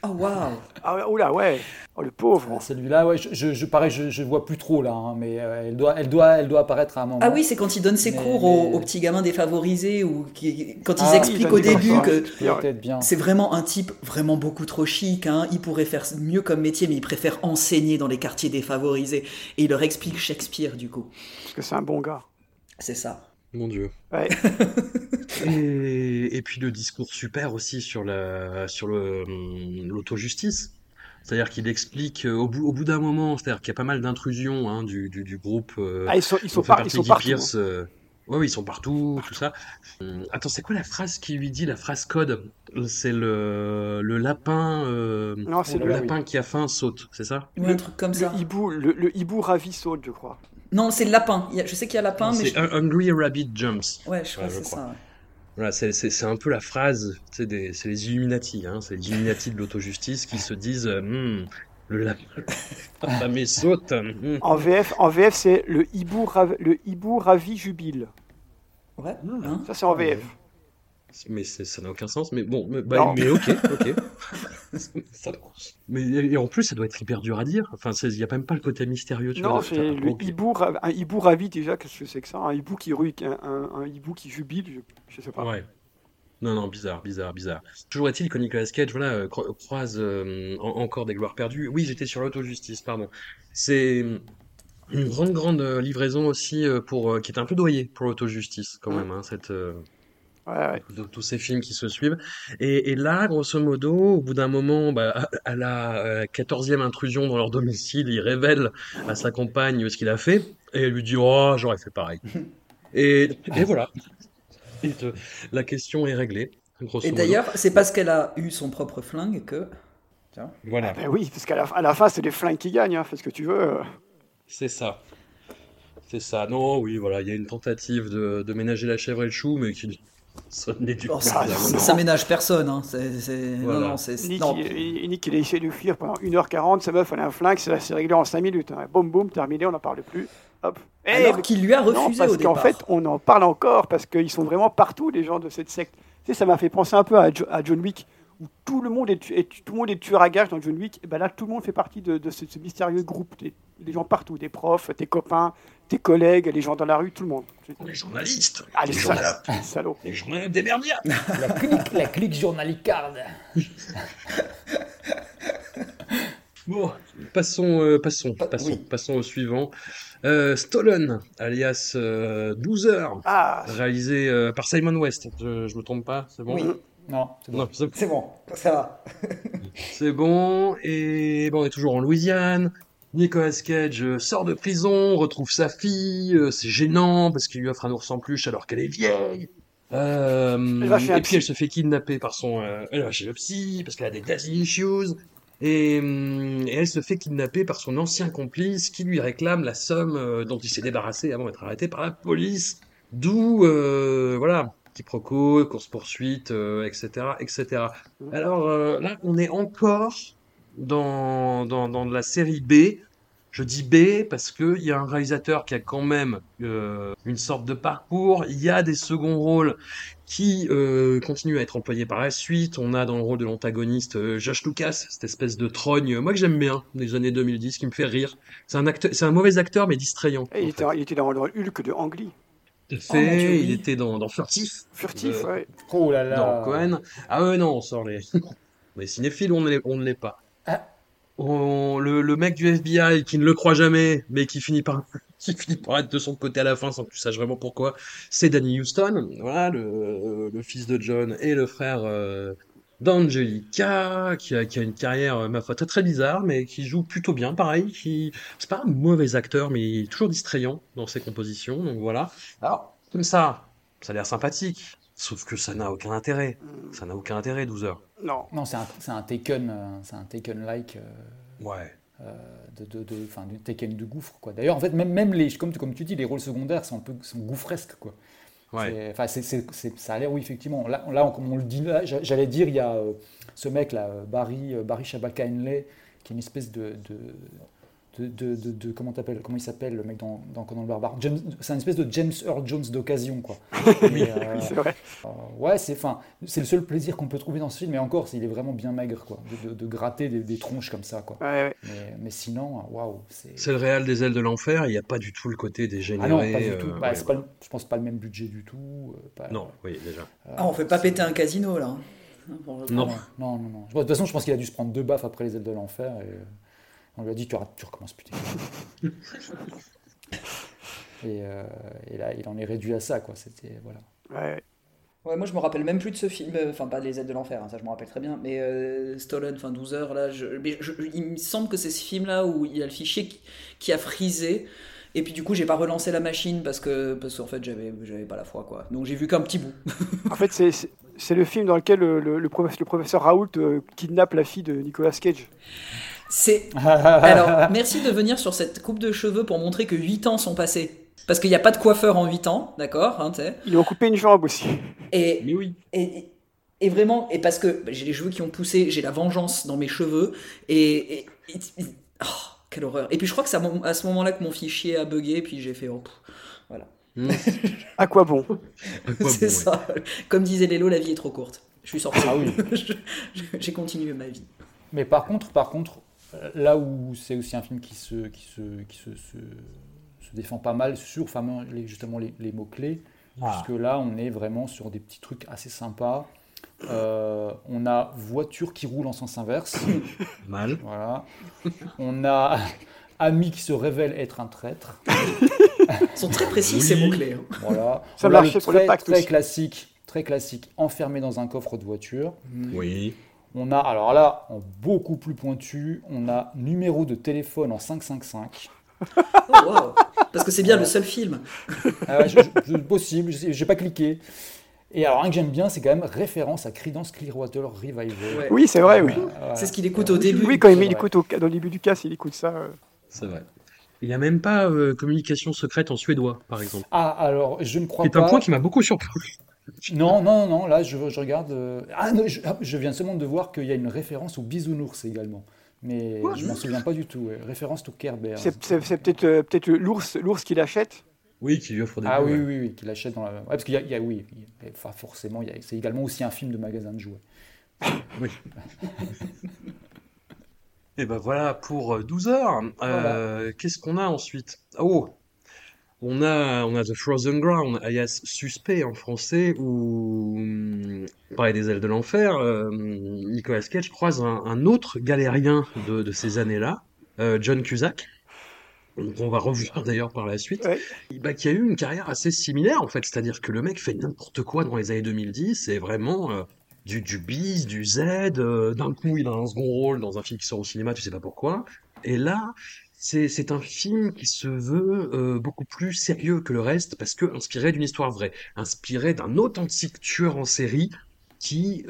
Oh waouh. Ah oula, ouais. Oh le pauvre. Celui-là, ouais. Je vois plus trop là, hein, mais elle doit apparaître à un moment. Ah oui, c'est quand il donne ses cours aux petits gamins défavorisés ou quand ils expliquent au début que c'est vraiment un type vraiment beaucoup trop chic. Hein. Il pourrait faire mieux comme métier, mais il préfère enseigner dans les quartiers défavorisés. Et il leur explique Shakespeare du coup. Parce que c'est un bon gars. C'est ça. Mon Dieu. Ouais. Et puis le discours super aussi sur l'auto-justice. C'est-à-dire qu'il explique au bout d'un moment, c'est-à-dire qu'il y a pas mal d'intrusions hein, du groupe. Ils sont partout. Oui, ils sont partout, tout ça. Attends, c'est quoi la phrase qui lui dit, la phrase code ? C'est le lapin. Non, c'est le lapin qui a faim saute, c'est ça ? Ou un truc comme ça. Le hibou ravi saute, je crois. Non, c'est le lapin. Je sais qu'il y a lapin, mais... C'est Hungry Rabbit Jumps. Ouais, je crois que c'est ça. Ouais. Voilà, c'est un peu la phrase, c'est les Illuminati, hein, c'est les Illuminati de l'autojustice qui se disent « le lapin, ça me saute ». En VF, c'est le hibou ravi jubile. Ouais. Hein. Ça, c'est en VF. Mais ça n'a aucun sens, mais bon, mais ok. Ça marche. Mais et en plus, ça doit être hyper dur à dire. Enfin, il n'y a même pas le côté mystérieux. Non, c'est le hibou, un hibou ravi déjà. Qu'est-ce que c'est que ça ? Un hibou qui rue, un hibou qui jubile. Je sais pas. Ouais. Non, bizarre. Toujours est-il que Nicolas Cage, voilà, croise encore des gloires perdues. Oui, j'étais sur l'autojustice, pardon. C'est une grande livraison aussi qui est un peu doyée pour l'autojustice quand même. Hein, cette ouais. De tous ces films qui se suivent et là grosso modo au bout d'un moment à la 14e intrusion dans leur domicile, il révèle à sa compagne ce qu'il a fait et elle lui dit oh j'aurais fait pareil et voilà et la question est réglée grosso modo. D'ailleurs c'est parce qu'elle a eu son propre flingue que voilà. Ah ben oui parce qu'à la fin c'est des flingues qui gagnent hein, fais ce que tu veux c'est ça non oui voilà il y a une tentative de ménager la chèvre et le chou mais qui ça ménage personne, hein. Voilà. Nick, il a essayé de fuir pendant 1h40, sa meuf, elle a un flingue, c'est réglé en 5 minutes. Hein. Boum, terminé, on n'en parle plus. Hop. Alors qu'il lui a refusé au départ. Parce qu'en fait, on en parle encore, parce qu'ils sont vraiment partout, les gens de cette secte. Tu sais, ça m'a fait penser un peu à John Wick, où tout le monde est tueur à gages dans John Wick. Et ben là, tout le monde fait partie de ce mystérieux groupe, des gens partout, des profs, des copains, tes collègues, les gens dans la rue, tout le monde. Les journalistes. Ah, les salopes. Salopes. Les journalistes des merdias. La clique journalicarde. Bon, passons au suivant. Stolen, alias 12 heures, réalisé par Simon West. Je me trompe pas, c'est bon ? Oui. Non, c'est bon. Ça va. C'est bon, et bon, on est toujours en Louisiane. Nicolas Cage sort de prison, retrouve sa fille, c'est gênant parce qu'il lui offre un ours en peluche alors qu'elle est vieille. Et puis elle se fait kidnapper par son... elle va chez le psy parce qu'elle a des daddy issues. Et elle se fait kidnapper par son ancien complice qui lui réclame la somme dont il s'est débarrassé avant d'être arrêté par la police. D'où, voilà, quiproquo, course-poursuite, etc. Alors là, on est encore... Dans la série B, je dis B parce qu'il y a un réalisateur qui a quand même une sorte de parcours, il y a des seconds rôles qui continuent à être employés par la suite, on a dans le rôle de l'antagoniste Josh Lucas, cette espèce de trogne, moi que j'aime bien, des années 2010, qui me fait rire, c'est un mauvais acteur mais distrayant. Il était dans le Hulk de Ang Lee. Il était dans Furtif, ouais. Oh là là. Dans Cohen, ah ouais non, on sort les cinéphiles, on ne l'est pas. Ah, le mec du FBI qui ne le croit jamais, mais qui finit par être de son côté à la fin sans que tu saches vraiment pourquoi, c'est Danny Houston, voilà, le fils de John et le frère d'Angelica, qui a une carrière, ma foi, très très bizarre, mais qui joue plutôt bien, pareil, c'est pas un mauvais acteur, mais il est toujours distrayant dans ses compositions, donc voilà. Alors, comme ça a l'air sympathique, sauf que ça n'a aucun intérêt, 12 heures. Non, c'est un Taken-like. Ouais. Du Taken de gouffre, quoi. D'ailleurs, en fait, même les, comme tu dis, les rôles secondaires sont un peu gouffresques, quoi. Ouais. Enfin, ça a l'air, oui, effectivement. Là, on le dit, là, j'allais dire, il y a ce mec là, Barry Shabaka Henley, qui est une espèce de comment il s'appelle, le mec dans Conan le Barbare. C'est une espèce de James Earl Jones d'occasion, quoi. Oui, c'est vrai. Ouais, c'est le seul plaisir qu'on peut trouver dans ce film, mais encore, il est vraiment bien maigre, quoi, de gratter des tronches comme ça, quoi. Ouais. Mais sinon, waouh. C'est le réal des ailes de l'enfer. Il n'y a pas du tout le côté dégénéré. Ah non, pas du tout. C'est pas, je pense, pas le même budget du tout. Non, oui, déjà. On fait pas péter un casino là. Non. De toute façon, je pense qu'il a dû se prendre 2 baffes après les ailes de l'enfer. Et... on lui a dit, tu recommences, putain. Et là, il en est réduit à ça, quoi. C'était, voilà. Ouais, moi, je me rappelle même plus de ce film. Enfin, pas Les Aides de l'Enfer, hein, ça, je me rappelle très bien. Mais Stolen, enfin, 12 heures, là, il me semble que c'est ce film-là où il y a le fichier qui a frisé. Et puis, du coup, j'ai pas relancé la machine parce qu'en fait, j'avais pas la foi, quoi. Donc, j'ai vu qu'un petit bout. En fait, c'est le film dans lequel le professeur Raoult kidnappe la fille de Nicolas Cage. Alors, merci de venir sur cette coupe de cheveux pour montrer que 8 ans sont passés. Parce qu'il n'y a pas de coiffeur en 8 ans, d'accord, hein, t'sais. Ils ont coupé une jambe aussi. Mais oui. Et vraiment, et parce que j'ai les cheveux qui ont poussé, j'ai la vengeance dans mes cheveux. Oh, quelle horreur. Et puis je crois que c'est à ce moment-là que mon fichier a bugué, puis j'ai fait... Oh, voilà. À quoi bon ? C'est ça. Ouais. Comme disait Lélo, la vie est trop courte. Je suis sorti. Ah oui. J'ai continué ma vie. Mais par contre... Là où c'est aussi un film qui se défend pas mal sur justement les mots-clés, puisque là, on est vraiment sur des petits trucs assez sympas. On a voiture qui roule en sens inverse. Mal. Voilà. On a ami qui se révèle être un traître. Ils sont très précis, oui. Ces mots-clés. Hein. Voilà. Ça marche pour le pacte aussi. Très classique, enfermé dans un coffre de voiture. Oui. On a, alors là, en beaucoup plus pointu, on a numéro de téléphone en 555. Oh, wow. Parce que c'est bien le seul film. Possible, j'ai pas cliqué. Et alors, un que j'aime bien, c'est quand même référence à Creedence Clearwater Revival. Ouais. Oui, c'est vrai, oui. C'est ce qu'il écoute au début. Oui, quand il écoute dans le début du cast, il écoute ça. C'est vrai. Il n'y a même pas communication secrète en suédois, par exemple. Ah, alors, je ne crois pas. C'est un point qui m'a beaucoup surpris. Non, là je regarde. Je viens seulement de voir qu'il y a une référence au bisounours également, mais ouais, je m'en souviens pas du tout. Référence au Kerber. C'est peut-être l'ours qu'il achète. Oui, qui lui offre des. Ah oui, qu'il achète dans la. Ouais, parce qu'il y a oui, enfin forcément, c'est également aussi un film de magasin de jouets. Oui. Et ben voilà pour 12 heures. Voilà. Qu'est-ce qu'on a ensuite ? Oh. On a The Frozen Ground, alias Suspect en français, où, pareil des ailes de l'enfer, Nicolas Cage croise un autre galérien de ces années-là, John Cusack, qu'on va revoir d'ailleurs par la suite, qui a eu une carrière assez similaire en fait, c'est-à-dire que le mec fait n'importe quoi dans les années 2010, c'est vraiment... Du bis, du Z, d'un coup il a un second rôle dans un film qui sort au cinéma, tu sais pas pourquoi. Et là, c'est un film qui se veut beaucoup plus sérieux que le reste, parce que inspiré d'une histoire vraie, inspiré d'un authentique tueur en série qui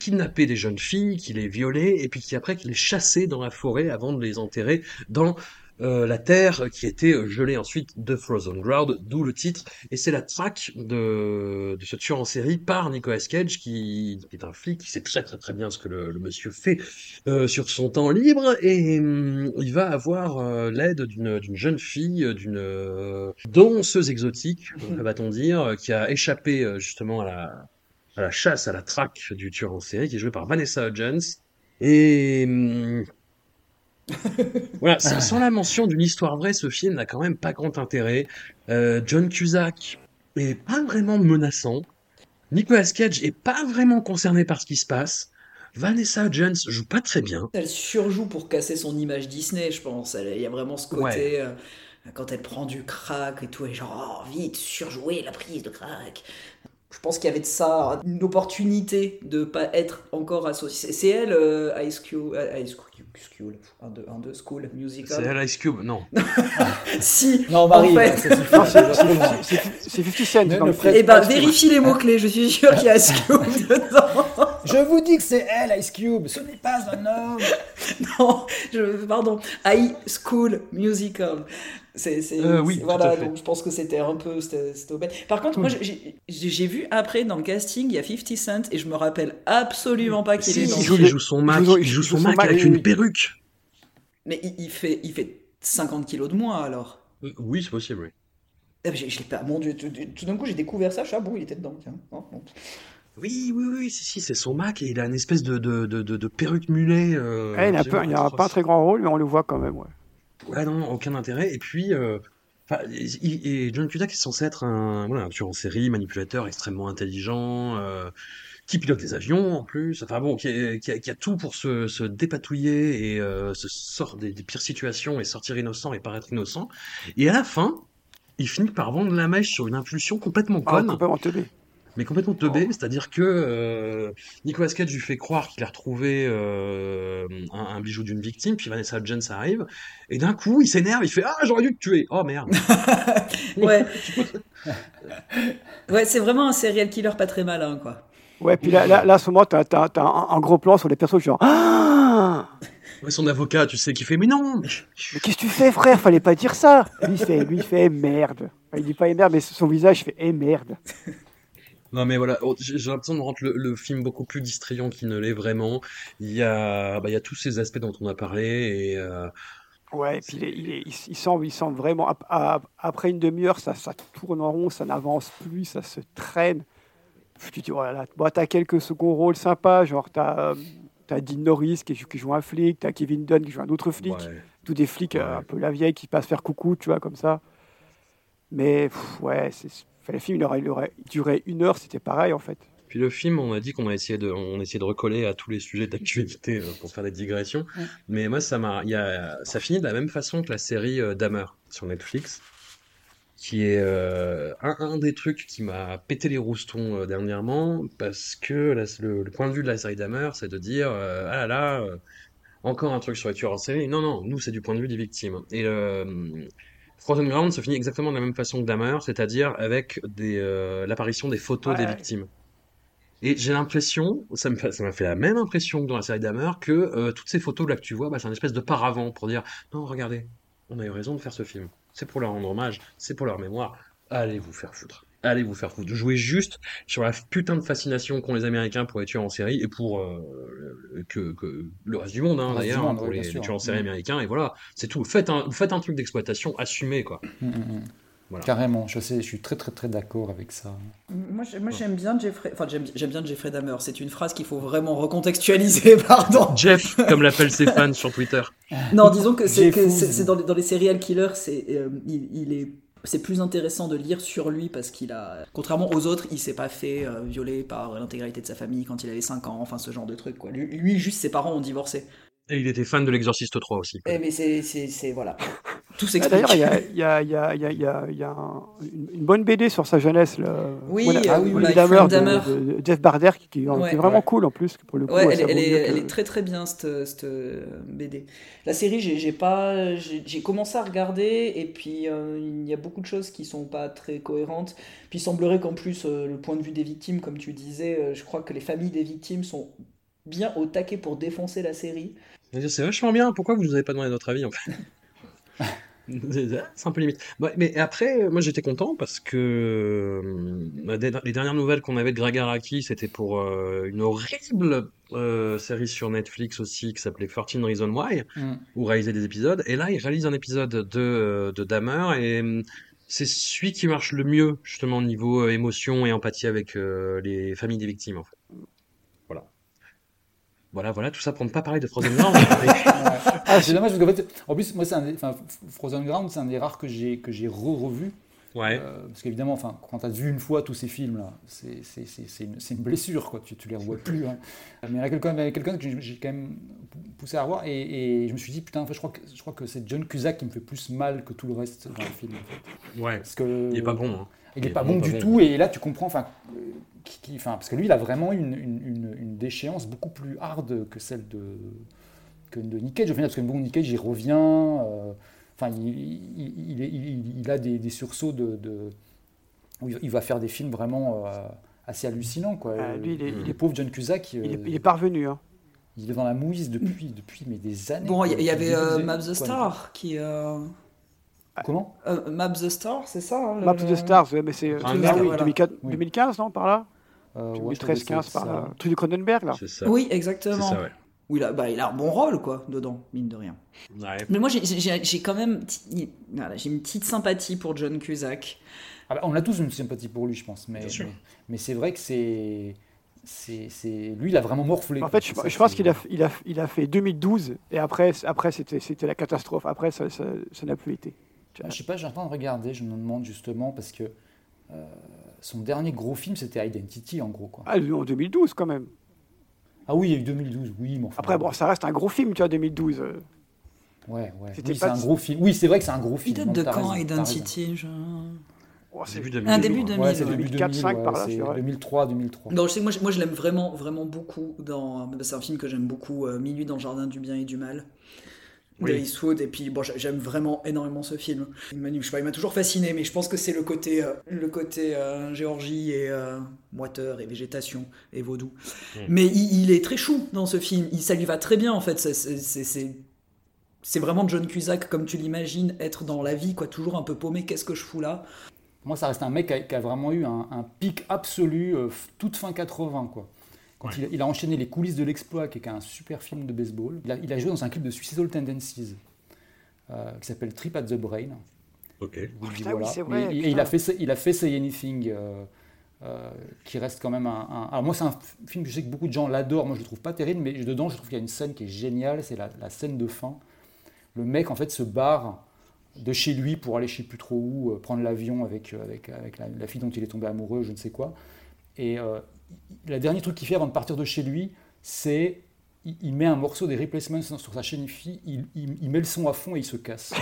kidnappait des jeunes filles, qui les violait, et puis qui les chassait dans la forêt avant de les enterrer dans... la terre qui était gelée ensuite de Frozen Ground, d'où le titre, et c'est la traque de ce tueur en série par Nicolas Cage, qui est un flic, qui sait très très très bien ce que le monsieur fait sur son temps libre, et il va avoir l'aide d'une jeune fille, d'une danseuse exotique, va-t-on dire, qui a échappé justement à la chasse, à la traque du tueur en série, qui est joué par Vanessa Hudgens, et... voilà, sans la mention d'une histoire vraie, ce film n'a quand même pas grand intérêt. John Cusack est pas vraiment menaçant. Nicolas Cage est pas vraiment concerné par ce qui se passe. Vanessa Hudgens joue pas très bien. Elle surjoue pour casser son image Disney, je pense. Il y a vraiment ce côté... Ouais. Quand elle prend du crack et tout, elle est genre « Oh, vite, surjouer la prise de crack !» Je pense qu'il y avait de ça, une opportunité de ne pas être encore associée. C'est elle, Ice Cube, School Musical. C'est elle, Ice Cube, non. Si, non, Marie, en fait. C'est 50 Cent. Eh ben, vérifie les mots-clés, je suis sûr qu'il y a Ice Cube dedans. Je vous dis que c'est elle, Ice Cube, ce n'est pas un homme. Non, pardon, High School Musical. Oui, voilà, donc je pense que c'était un peu c'était bête. Par contre, moi j'ai vu après dans le casting, il y a 50 Cent et je me rappelle absolument pas qu'il est dans. Il joue son Mac, avec une perruque. Mais il fait 50 kilos de moins alors. Oui, c'est possible, oui. Je l'ai pas, mon Dieu, tout d'un coup j'ai découvert ça, bon, il était dedans, tiens. Oui, si, c'est son Mac et il a une espèce de perruque mulet. Il n'a pas un très grand rôle, mais on le voit quand même, ouais. Ah non, aucun intérêt. Et puis, John Cusack est censé être un tueur en série, manipulateur extrêmement intelligent, qui pilote des avions en plus. Enfin bon, qui a tout pour se dépatouiller et se sortir des pires situations et sortir innocent et paraître innocent. Et à la fin, il finit par vendre la mèche sur une impulsion complètement conne. Complètement teubée. Mais complètement teubé, c'est-à-dire que Nicolas Cage lui fait croire qu'il a retrouvé un bijou d'une victime, puis Vanessa Hudgens arrive, et d'un coup, il s'énerve, il fait « Ah, j'aurais dû te tuer !» Oh, merde. Ouais. Ouais, c'est vraiment un serial killer pas très malin, quoi. Ouais, puis là à ce moment, t'as un gros plan sur les persos, genre « Ah !» Ouais, son avocat, tu sais, qui fait « Mais non !» Mais qu'est-ce que tu fais, frère ? Fallait pas dire ça !» Lui, il fait « merde !» Il dit pas « merde !» mais son visage fait « merde !» Non mais voilà, j'ai l'impression de rendre le film beaucoup plus distrayant qu'il ne l'est vraiment. Il y a tous ces aspects dont on a parlé. Et, ouais, et puis il semble vraiment, après une demi-heure, ça tourne en rond, ça n'avance plus, ça se traîne. Tu dis, voilà, bon, t'as quelques seconds rôles sympas, genre t'as Dean Norris qui joue un flic, t'as Kevin Dunn qui joue un autre flic, tous des flics un peu la vieille qui passent faire coucou, tu vois, comme ça. Mais c'est... Le film il aurait duré une heure, c'était pareil en fait. Puis le film, on a dit qu'on a essayé de recoller à tous les sujets d'actualité pour faire des digressions. Ouais. Mais moi, ça finit de la même façon que la série Dahmer sur Netflix, qui est un des trucs qui m'a pété les roustons dernièrement, parce que le point de vue de la série Dahmer, c'est de dire encore un truc sur les tueurs en série. Non, nous c'est du point de vue des victimes. Et Frozen Ground se finit exactement de la même façon que Dahmer, c'est-à-dire avec l'apparition des photos des victimes. Et j'ai l'impression, ça m'a fait la même impression que dans la série Dahmer, que toutes ces photos là que tu vois, c'est un espèce de paravent pour dire « Non, regardez, on a eu raison de faire ce film. C'est pour leur rendre hommage, c'est pour leur mémoire. Allez vous faire foutre. Allez vous faire foutre. » Jouez juste sur la putain de fascination qu'ont les Américains pour les tueurs en série et pour que le reste du monde, d'ailleurs, pour les tueurs en série américains. Et voilà, c'est tout. Faites un truc d'exploitation, assumez, quoi. Voilà. Carrément, je suis très très très d'accord avec ça. Moi, j'aime bien Jeffrey Dahmer. C'est une phrase qu'il faut vraiment recontextualiser, pardon. Jeff, comme l'appellent ses fans sur Twitter. Non, disons que c'est dans les serial killers, c'est plus intéressant de lire sur lui parce qu'il a, contrairement aux autres, il s'est pas fait violer par l'intégralité de sa famille quand il avait 5 ans, enfin ce genre de truc, quoi. Lui, juste ses parents ont divorcé. Et il était fan de l'Exorciste 3 aussi. Mais c'est voilà. Tout s'explique. D'ailleurs, il y a une bonne BD sur sa jeunesse. Dahmer de Jeff Barder qui est vraiment cool en plus. Pour le coup, elle est très très bien cette BD. La série, j'ai commencé à regarder et puis il y a beaucoup de choses qui sont pas très cohérentes. Puis il semblerait qu'en plus le point de vue des victimes, comme tu disais, je crois que les familles des victimes sont bien au taquet pour défoncer la série. C'est vachement bien, pourquoi vous nous avez pas demandé notre avis en fait? C'est un peu limite. Mais après, moi j'étais content parce que les dernières nouvelles qu'on avait de Gregg Araki, c'était pour une horrible série sur Netflix aussi qui s'appelait 13 Reasons Why, où réalisait des épisodes. Et là, il réalise un épisode de Dahmer et c'est celui qui marche le mieux justement au niveau émotion et empathie avec les familles des victimes en fait. Voilà, tout ça pour ne pas parler de Frozen Ground. C'est dommage parce qu'en fait, en plus, moi, Frozen Ground, c'est un des rares que j'ai revu Ouais. Parce qu'évidemment, enfin, quand t'as vu une fois tous ces films-là, c'est une blessure, quoi. Tu les revois plus. Hein. Mais il y en a quelqu'un que j'ai quand même poussé à revoir, et je me suis dit, putain, en fait, je crois que c'est John Cusack qui me fait plus mal que tout le reste dans le film. En fait. Ouais. Parce que il est pas bon. Hein. Il est pas bon du tout, et là tu comprends, enfin, parce que lui, il a vraiment une déchéance beaucoup plus hard que celle de Nick Cage, au final, parce que bon, Nick Cage, il revient. Enfin, il a des sursauts où il va faire des films vraiment assez hallucinants, quoi. Lui, le pauvre John Cusack. Il est parvenu, hein. Il est dans la mouise depuis mais des années. Bon, il y avait Map the Star qui. Comment Map the Star, c'est ça hein, Map the Star, ouais, mais c'est 2004, voilà. 2015, non, par là 2013-15, par là. Truc de Cronenberg, là. C'est ça. Oui, exactement. C'est ça, ouais. Où il a un bon rôle, quoi, dedans, mine de rien. Ouais. Mais moi, j'ai quand même... j'ai une petite sympathie pour John Cusack. Ah bah, on a tous une sympathie pour lui, je pense. Mais c'est vrai que c'est... Lui, il a vraiment morflé. En fait, je pense qu'il a fait 2012, et après c'était la catastrophe. Après, ça n'a plus été. Je sais pas, j'ai en train de regarder, je me demande justement, parce que son dernier gros film, c'était Identity, en gros. Quoi. Ah, en 2012, quand même. Ah oui, il y a eu 2012, oui. Mais enfin, après, bon, ça reste un gros film, tu vois, 2012. Ouais. Oui, c'est un gros film. Oui, c'est vrai que c'est un gros film. Il date de quand, Identity, genre... Oh, c'est début 2000. Début 2000. Ouais, c'est 2004, 2005, ouais, par là. C'est 2003. Non, je sais que moi, je l'aime vraiment, vraiment beaucoup. C'est un film que j'aime beaucoup, Minuit dans le jardin du bien et du mal. Oui. D'Alice Wood, et puis bon, j'aime vraiment énormément ce film. Il m'a toujours fasciné, mais je pense que c'est le côté Géorgie et moiteur et végétation et vaudou. Mmh. Mais il est très chou dans ce film. Ça lui va très bien, en fait. C'est vraiment John Cusack comme tu l'imagines être dans la vie, quoi, toujours un peu paumé. Qu'est-ce que je fous là? Moi, ça reste un mec qui a vraiment eu un pic absolu toute fin 80, quoi. Quand ouais. il a enchaîné Les coulisses de l'exploit, qui est un super film de baseball. Il a joué dans un clip de Suicidal Tendencies, qui s'appelle Trip at the Brain. Ok. Oh, putain, voilà. Oui, c'est vrai. Et il a fait Say Anything, qui reste quand même un... Alors moi, c'est un film que je sais que beaucoup de gens l'adorent. Moi, je le trouve pas terrible, mais dedans, je trouve qu'il y a une scène qui est géniale. C'est la scène de fin. Le mec, en fait, se barre de chez lui pour aller je sais plus trop où, prendre l'avion avec la fille dont il est tombé amoureux, je ne sais quoi. Et le dernier truc qu'il fait avant de partir de chez lui, c'est il met un morceau des Replacements sur sa chaîne hi-fi, il met le son à fond et il se casse.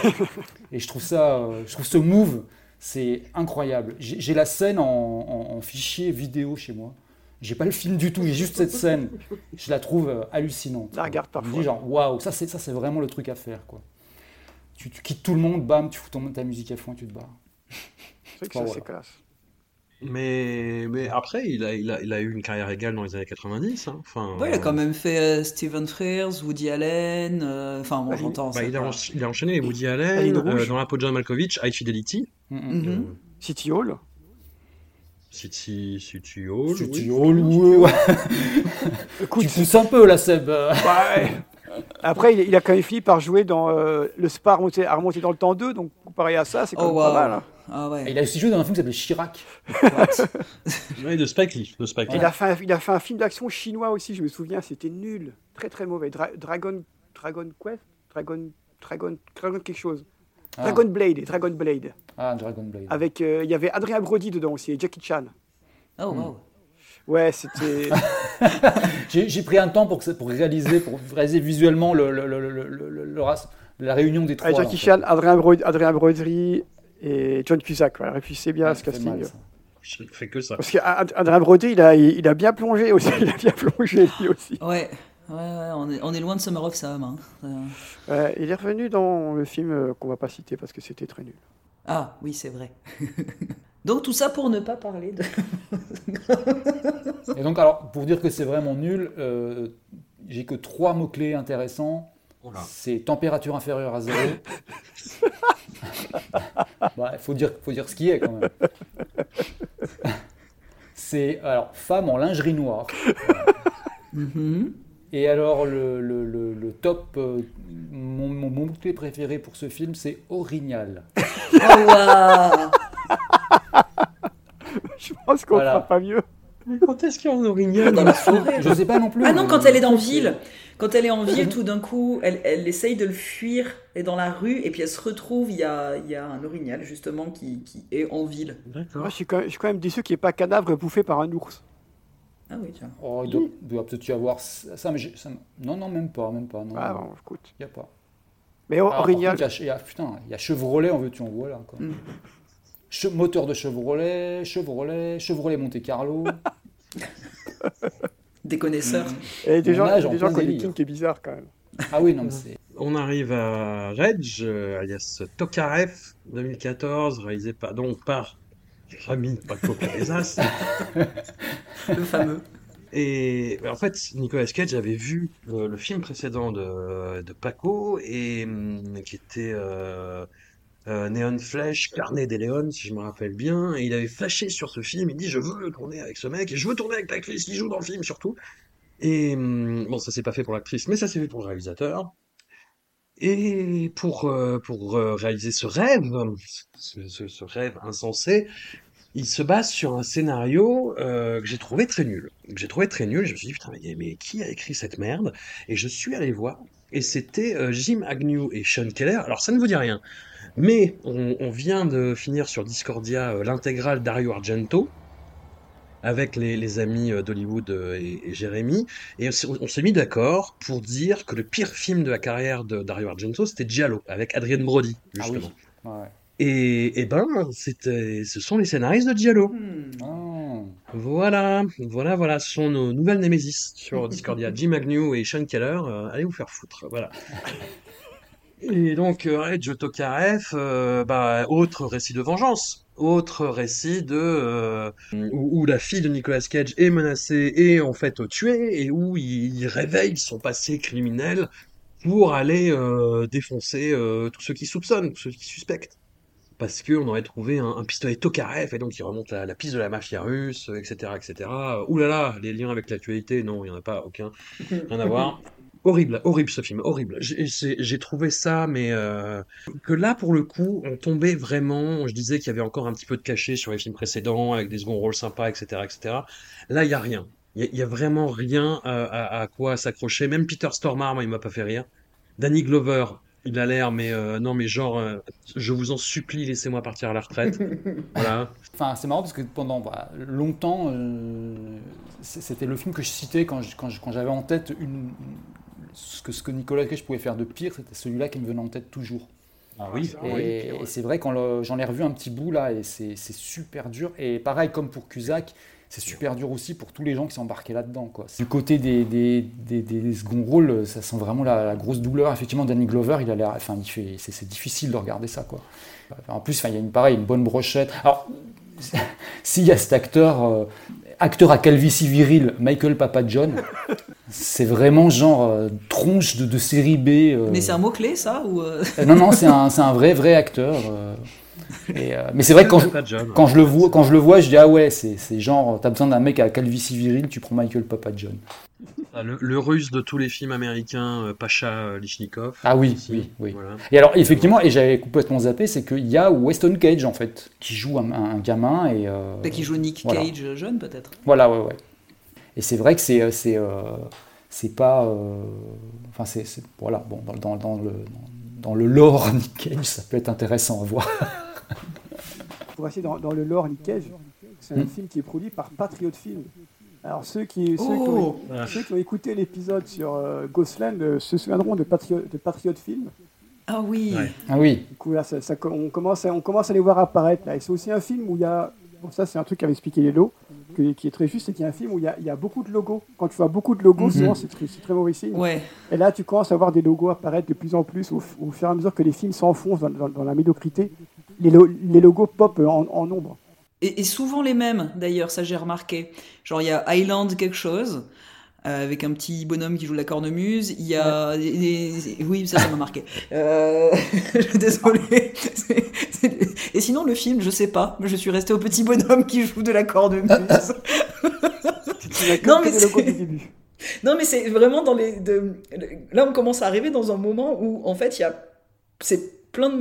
Et je trouve ce move, c'est incroyable. J'ai la scène en fichier vidéo chez moi. J'ai pas le film du tout, j'ai juste cette scène. Je la trouve hallucinante. La regarde parfois. Je dis genre waouh, ça c'est vraiment le truc à faire, quoi. Tu quittes tout le monde, bam, tu fous ta musique à fond et tu te barres. C'est que ça, voilà. C'est classe. Mais après, il a eu une carrière égale dans les années 90. Hein. Enfin, ouais, il a quand même fait Stephen Frears, Woody Allen. Enfin, bon, j'entends ça. Il a enchaîné Woody Allen, Dans la peau de John Malkovich, High Fidelity. Mm-hmm. City Hall. City Hall, oui. Écoute, tu pousses un peu, là, Seb. Ouais. Après, il a quand même fini par jouer dans le Spa remonté dans le temps 2, donc comparé à ça, c'est quand même pas mal. Hein. Ah ouais. Il a aussi joué dans un film qui s'appelait Chirac. Oui, de Spike Lee. Il a fait un film d'action chinois aussi, je me souviens, c'était nul, très très mauvais. Dragon Blade. Ah, Dragon Blade. Avec, il y avait Adrien Brody dedans aussi, et Jackie Chan. Oh, wow. Ouais, c'était... j'ai pris un temps pour réaliser visuellement la réunion des trois. Jackie Chan, Adrien Brody et John Cusack. Voilà, réfléchissez bien à ce casting. Mal, je ne fais que ça. Parce qu'Adrien Brody, il a bien plongé aussi. Ouais. Ouais, on est loin de Summer of Sam. Hein. Il est revenu dans le film qu'on ne va pas citer parce que c'était très nul. Ah, oui, c'est vrai. Donc tout ça pour ne pas parler de... Et donc, alors, pour dire que c'est vraiment nul, j'ai que 3 mots-clés intéressants. Oula. C'est température inférieure à 0. Bah, faut dire ce qui est, quand même. C'est, alors, femme en lingerie noire. Mm-hmm. Et alors, le top, mon mot-clé préféré pour ce film, c'est orignal. Oh, wow. Je pense qu'on fera pas mieux. Mais quand est-ce qu'il y a un orignal dans la forêt ? Je sais pas non plus. Ah non, quand elle est dans ville. Quand elle est en ville, tout d'un coup, elle essaye de le fuir, elle est dans la rue, et puis elle se retrouve, il y a un orignal, justement, qui est en ville. D'accord. Moi, je suis quand même déçu qu'il n'y ait pas cadavre bouffé par un ours. Ah oui, tiens. Oh, il doit peut-être y avoir ça, mais non, même pas. Non, ah non, écoute. Il n'y a pas. Mais orignal... il y a Chevrolet, en veux-tu, en voilà, quoi. Mm. Moteur de Chevrolet Monte Carlo. Des connaisseurs. Et des gens qui ont des kinks bizarres quand même. Ah oui, non, mais c'est... On arrive à Rage, alias Tokarev, 2014, réalisé par Ramin Paco Cabezas. Le fameux. Et en fait, Nicolas Cage avait vu le film précédent de Paco, et qui était... Neon Flash, Carnet des Léons, si je me rappelle bien, et il avait flashé sur ce film, il dit je veux tourner avec ce mec, et je veux tourner avec l'actrice qui joue dans le film surtout, et bon, ça s'est pas fait pour l'actrice, mais ça s'est fait pour le réalisateur, et pour réaliser ce rêve insensé, il se base sur un scénario que j'ai trouvé très nul, je me suis dit putain mais qui a écrit cette merde, et je suis allé voir, et c'était Jim Agnew et Sean Keller, alors ça ne vous dit rien. Mais on vient de finir sur Discordia l'intégrale Dario Argento avec les amis d'Hollywood et Jérémy, et on s'est mis d'accord pour dire que le pire film de la carrière de Dario Argento c'était Giallo avec Adrian Brody justement. Ah oui. Ouais. Et ben ce sont les scénaristes de Giallo. Oh. Voilà, ce sont nos nouvelles némésis sur Discordia, Jim Agnew et Sean Keller, allez vous faire foutre, voilà. Et donc, Rage Tokarev, autre récit de vengeance, autre récit de où la fille de Nicolas Cage est menacée et en fait tuée, et où il réveille son passé criminel pour aller défoncer tous ceux qui soupçonnent, tous ceux qui suspectent. Parce qu'on aurait trouvé un pistolet Tokarev, et donc il remonte la piste de la mafia russe, etc. etc. Oulala, les liens avec l'actualité, non, il n'y en a pas aucun, rien à voir. Horrible ce film, horrible. J'ai trouvé ça, mais que là pour le coup, on tombait vraiment. Je disais qu'il y avait encore un petit peu de cachet sur les films précédents, avec des seconds rôles sympas, etc., etc. Là, il y a rien. Il y a vraiment rien à quoi s'accrocher. Même Peter Stormare, moi, il m'a pas fait rire. Danny Glover, il a l'air, mais non, mais genre, je vous en supplie, laissez-moi partir à la retraite. Voilà. Enfin, c'est marrant parce que pendant longtemps, c'était le film que je citais quand j'avais en tête ce que Nicolas Cage pouvait faire de pire, c'était celui-là qui me venait en tête toujours. Ah oui. Et c'est vrai, quand j'en ai revu un petit bout là, et c'est super dur. Et pareil, comme pour Cusack, c'est super dur aussi pour tous les gens qui sont embarqués là-dedans, quoi. Du côté des seconds rôles, ça sent vraiment la grosse douleur. Effectivement, Danny Glover, il a l'air, enfin, c'est difficile de regarder ça, quoi. En plus, enfin, il y a une bonne brochette. Alors, s'il y a cet acteur à calvitie virile, Michael Papajohn, c'est vraiment genre tronche de série B. Mais c'est un mot-clé, ça ou Non, c'est un vrai acteur. Mais c'est vrai que quand je le vois, je dis ah ouais, c'est genre, t'as besoin d'un mec à calvitie virile, tu prends Michael Papajohn. Le russe de tous les films américains, Pacha Lichnikov. Ah oui, ici. Oui. Voilà. Et alors effectivement, et j'avais complètement zappé, c'est qu'il y a Weston Cage en fait, qui joue un gamin et qui joue Nick Cage jeune peut-être. Voilà, ouais. Et c'est vrai que c'est pas, enfin c'est voilà, bon dans le lore Nick Cage, ça peut être intéressant à voir. Pour rester dans le lore Nick Cage, c'est un film qui est produit par Patriot Film. Alors ceux qui ont écouté l'épisode sur Ghostland se souviendront de Patriot Film. Ah oui. Ouais. Ah oui. Du coup là, on commence à les voir apparaître là. Et c'est aussi un film où il y a, bon, ça c'est un truc qu'avait expliqué Lélo, qui est très juste, c'est qu'il y a un film où il y a beaucoup de logos. Quand tu vois beaucoup de logos, souvent c'est très mauvais signe. Ouais. Et là tu commences à voir des logos apparaître de plus en plus au fur et à mesure que les films s'enfoncent dans la médiocrité. Les logos pop en nombre. Et souvent les mêmes, d'ailleurs, ça j'ai remarqué. Genre, il y a Island quelque chose, avec un petit bonhomme qui joue la cornemuse. Il y a... Ouais. Oui, ça m'a marqué. Désolée. Et sinon, le film, je sais pas. Je suis restée au petit bonhomme qui joue de la cornemuse. Non, mais c'est vraiment là, on commence à arriver dans un moment où, en fait, il y a... C'est plein de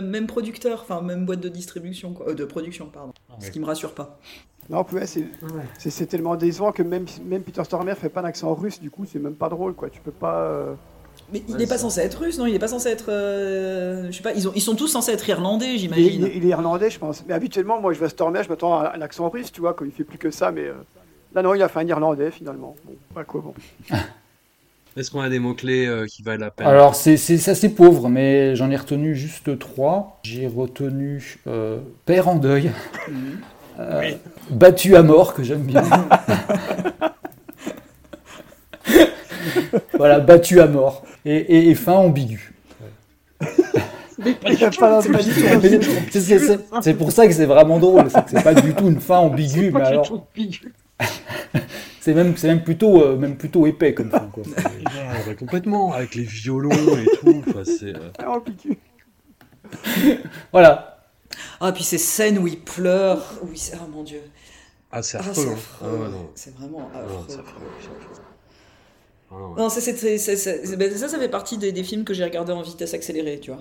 mêmes producteurs, enfin même boîte de distribution, quoi, de production, pardon. Ce qui me rassure pas. Non, ouais, c'est tellement décevant que même Peter Stormare fait pas d'accent russe, du coup c'est même pas drôle, quoi. Tu peux pas. Mais il n'est pas censé être russe, non? Il n'est pas censé être... je sais pas, ils sont tous censés être irlandais, j'imagine. Il est irlandais, je pense. Mais habituellement, moi, je vais à Stormare, je m'attends à un accent russe, tu vois, quand il ne fait plus que ça, mais... Là, non, il a fait un irlandais, finalement. Bon, pas quoi, bon. Est-ce qu'on a des mots-clés qui valent la peine? Alors, c'est assez pauvre, mais j'en ai retenu juste 3. J'ai retenu père en deuil, oui. Battu à mort, que j'aime bien. Voilà, battu à mort. Et fin ambiguë. C'est pour ça que c'est vraiment drôle. C'est que c'est pas du tout une fin ambiguë, mais alors. C'est même plutôt épais comme fin, quoi. Ouais, complètement, avec les violons et tout. Enfin, c'est. Voilà. Ah, puis ces scènes où il pleure. Oui, c'est... Ah, mon Dieu. Ah, c'est affreux. Ah, c'est vraiment affreux. C'est affreux. Non, ça fait partie des films que j'ai regardé en vitesse accélérée, tu vois.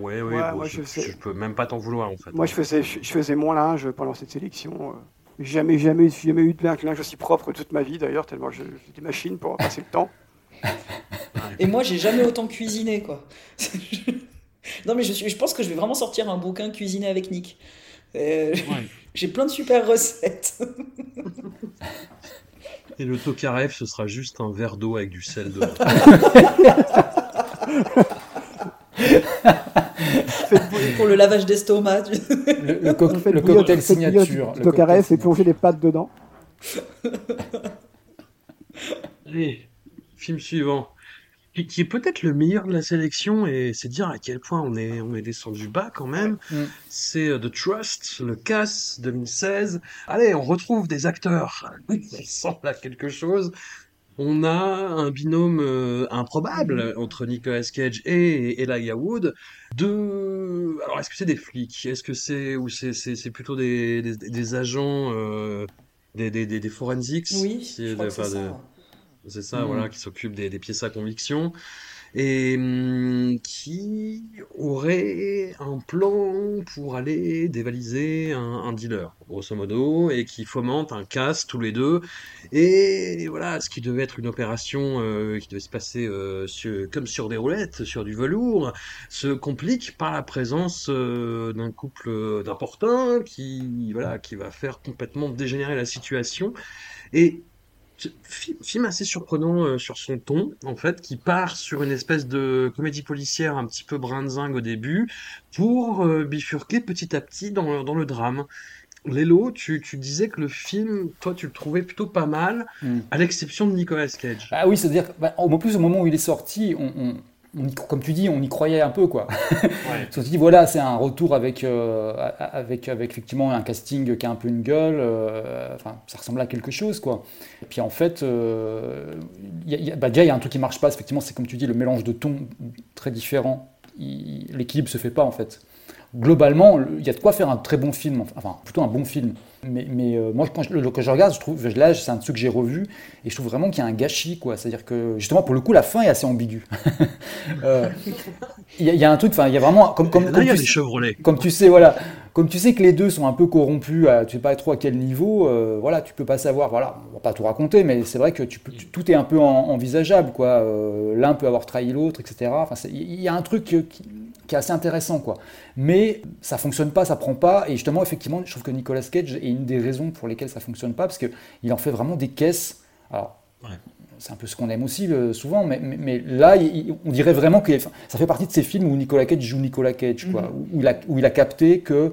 Ouais, bon, je peux même pas t'en vouloir, en fait. Moi, je faisais mon linge pendant cette sélection. Jamais eu de linge aussi propre toute ma vie, d'ailleurs, tellement j'ai des machines pour passer le temps. Et moi, j'ai jamais autant cuisiné, quoi. Non, mais je pense que je vais vraiment sortir un bouquin cuisiné avec Nick. J'ai plein de super recettes. Et le Tokarev, ce sera juste un verre d'eau avec du sel dedans. Pour le lavage d'estomac. Le cocktail signature. Le Tokarev, c'est plonger des pâtes dedans. Allez, film suivant. Qui est peut-être le meilleur de la sélection, et c'est dire à quel point on est descendu bas quand même. Ouais. C'est The Trust, le Cass 2016. Allez, on retrouve des acteurs qui ressemblent à quelque chose. On a un binôme improbable entre Nicolas Cage et Elijah Wood. Alors, est-ce que c'est des flics? Est-ce que c'est plutôt des agents, des forensics? Oui, je crois que c'est ça. C'est ça, voilà, qui s'occupe des pièces à conviction et qui aurait un plan pour aller dévaliser un dealer, grosso modo, et qui fomente un casse tous les deux. Et voilà, ce qui devait être une opération qui devait se passer comme sur des roulettes, sur du velours, se complique par la présence d'un couple d'importants qui va faire complètement dégénérer la situation. Et film assez surprenant sur son ton, en fait, qui part sur une espèce de comédie policière un petit peu brinzingue au début pour bifurquer petit à petit dans le drame. Lélo, tu disais que le film, toi, tu le trouvais plutôt pas mal, à l'exception de Nicolas Cage. Ah oui, c'est-à-dire, en plus, au moment où il est sorti, comme tu dis, on y croyait un peu, quoi. Ouais. On se dit, voilà, c'est un retour avec effectivement un casting qui a un peu une gueule. Enfin, ça ressemble à quelque chose, quoi. Et puis en fait, déjà il y a un truc qui marche pas. Effectivement, c'est comme tu dis, le mélange de tons très différents. L'équilibre se fait pas, en fait. Globalement, il y a de quoi faire un très bon film, enfin plutôt un bon film. Mais moi, quand je regarde, je trouve, là, c'est un de ceux que j'ai revu, et je trouve vraiment qu'il y a un gâchis, quoi. C'est-à-dire que, justement, pour le coup, la fin est assez ambiguë. Il y a un truc, enfin, il y a vraiment... Comme tu sais que les deux sont un peu corrompus, tu sais pas trop à quel niveau, voilà, tu peux pas savoir, voilà, on va pas tout raconter, mais c'est vrai que tout est un peu envisageable, quoi. L'un peut avoir trahi l'autre, etc. Enfin, il y a un truc qui est assez intéressant, quoi. Mais ça fonctionne pas, ça prend pas, et justement, effectivement, je trouve que Nicolas Cage est une des raisons pour lesquelles ça fonctionne pas, parce que il en fait vraiment des caisses. Alors, c'est un peu ce qu'on aime aussi souvent, mais là, on dirait vraiment que ça fait partie de ces films où Nicolas Cage joue Nicolas Cage, quoi, où il a capté que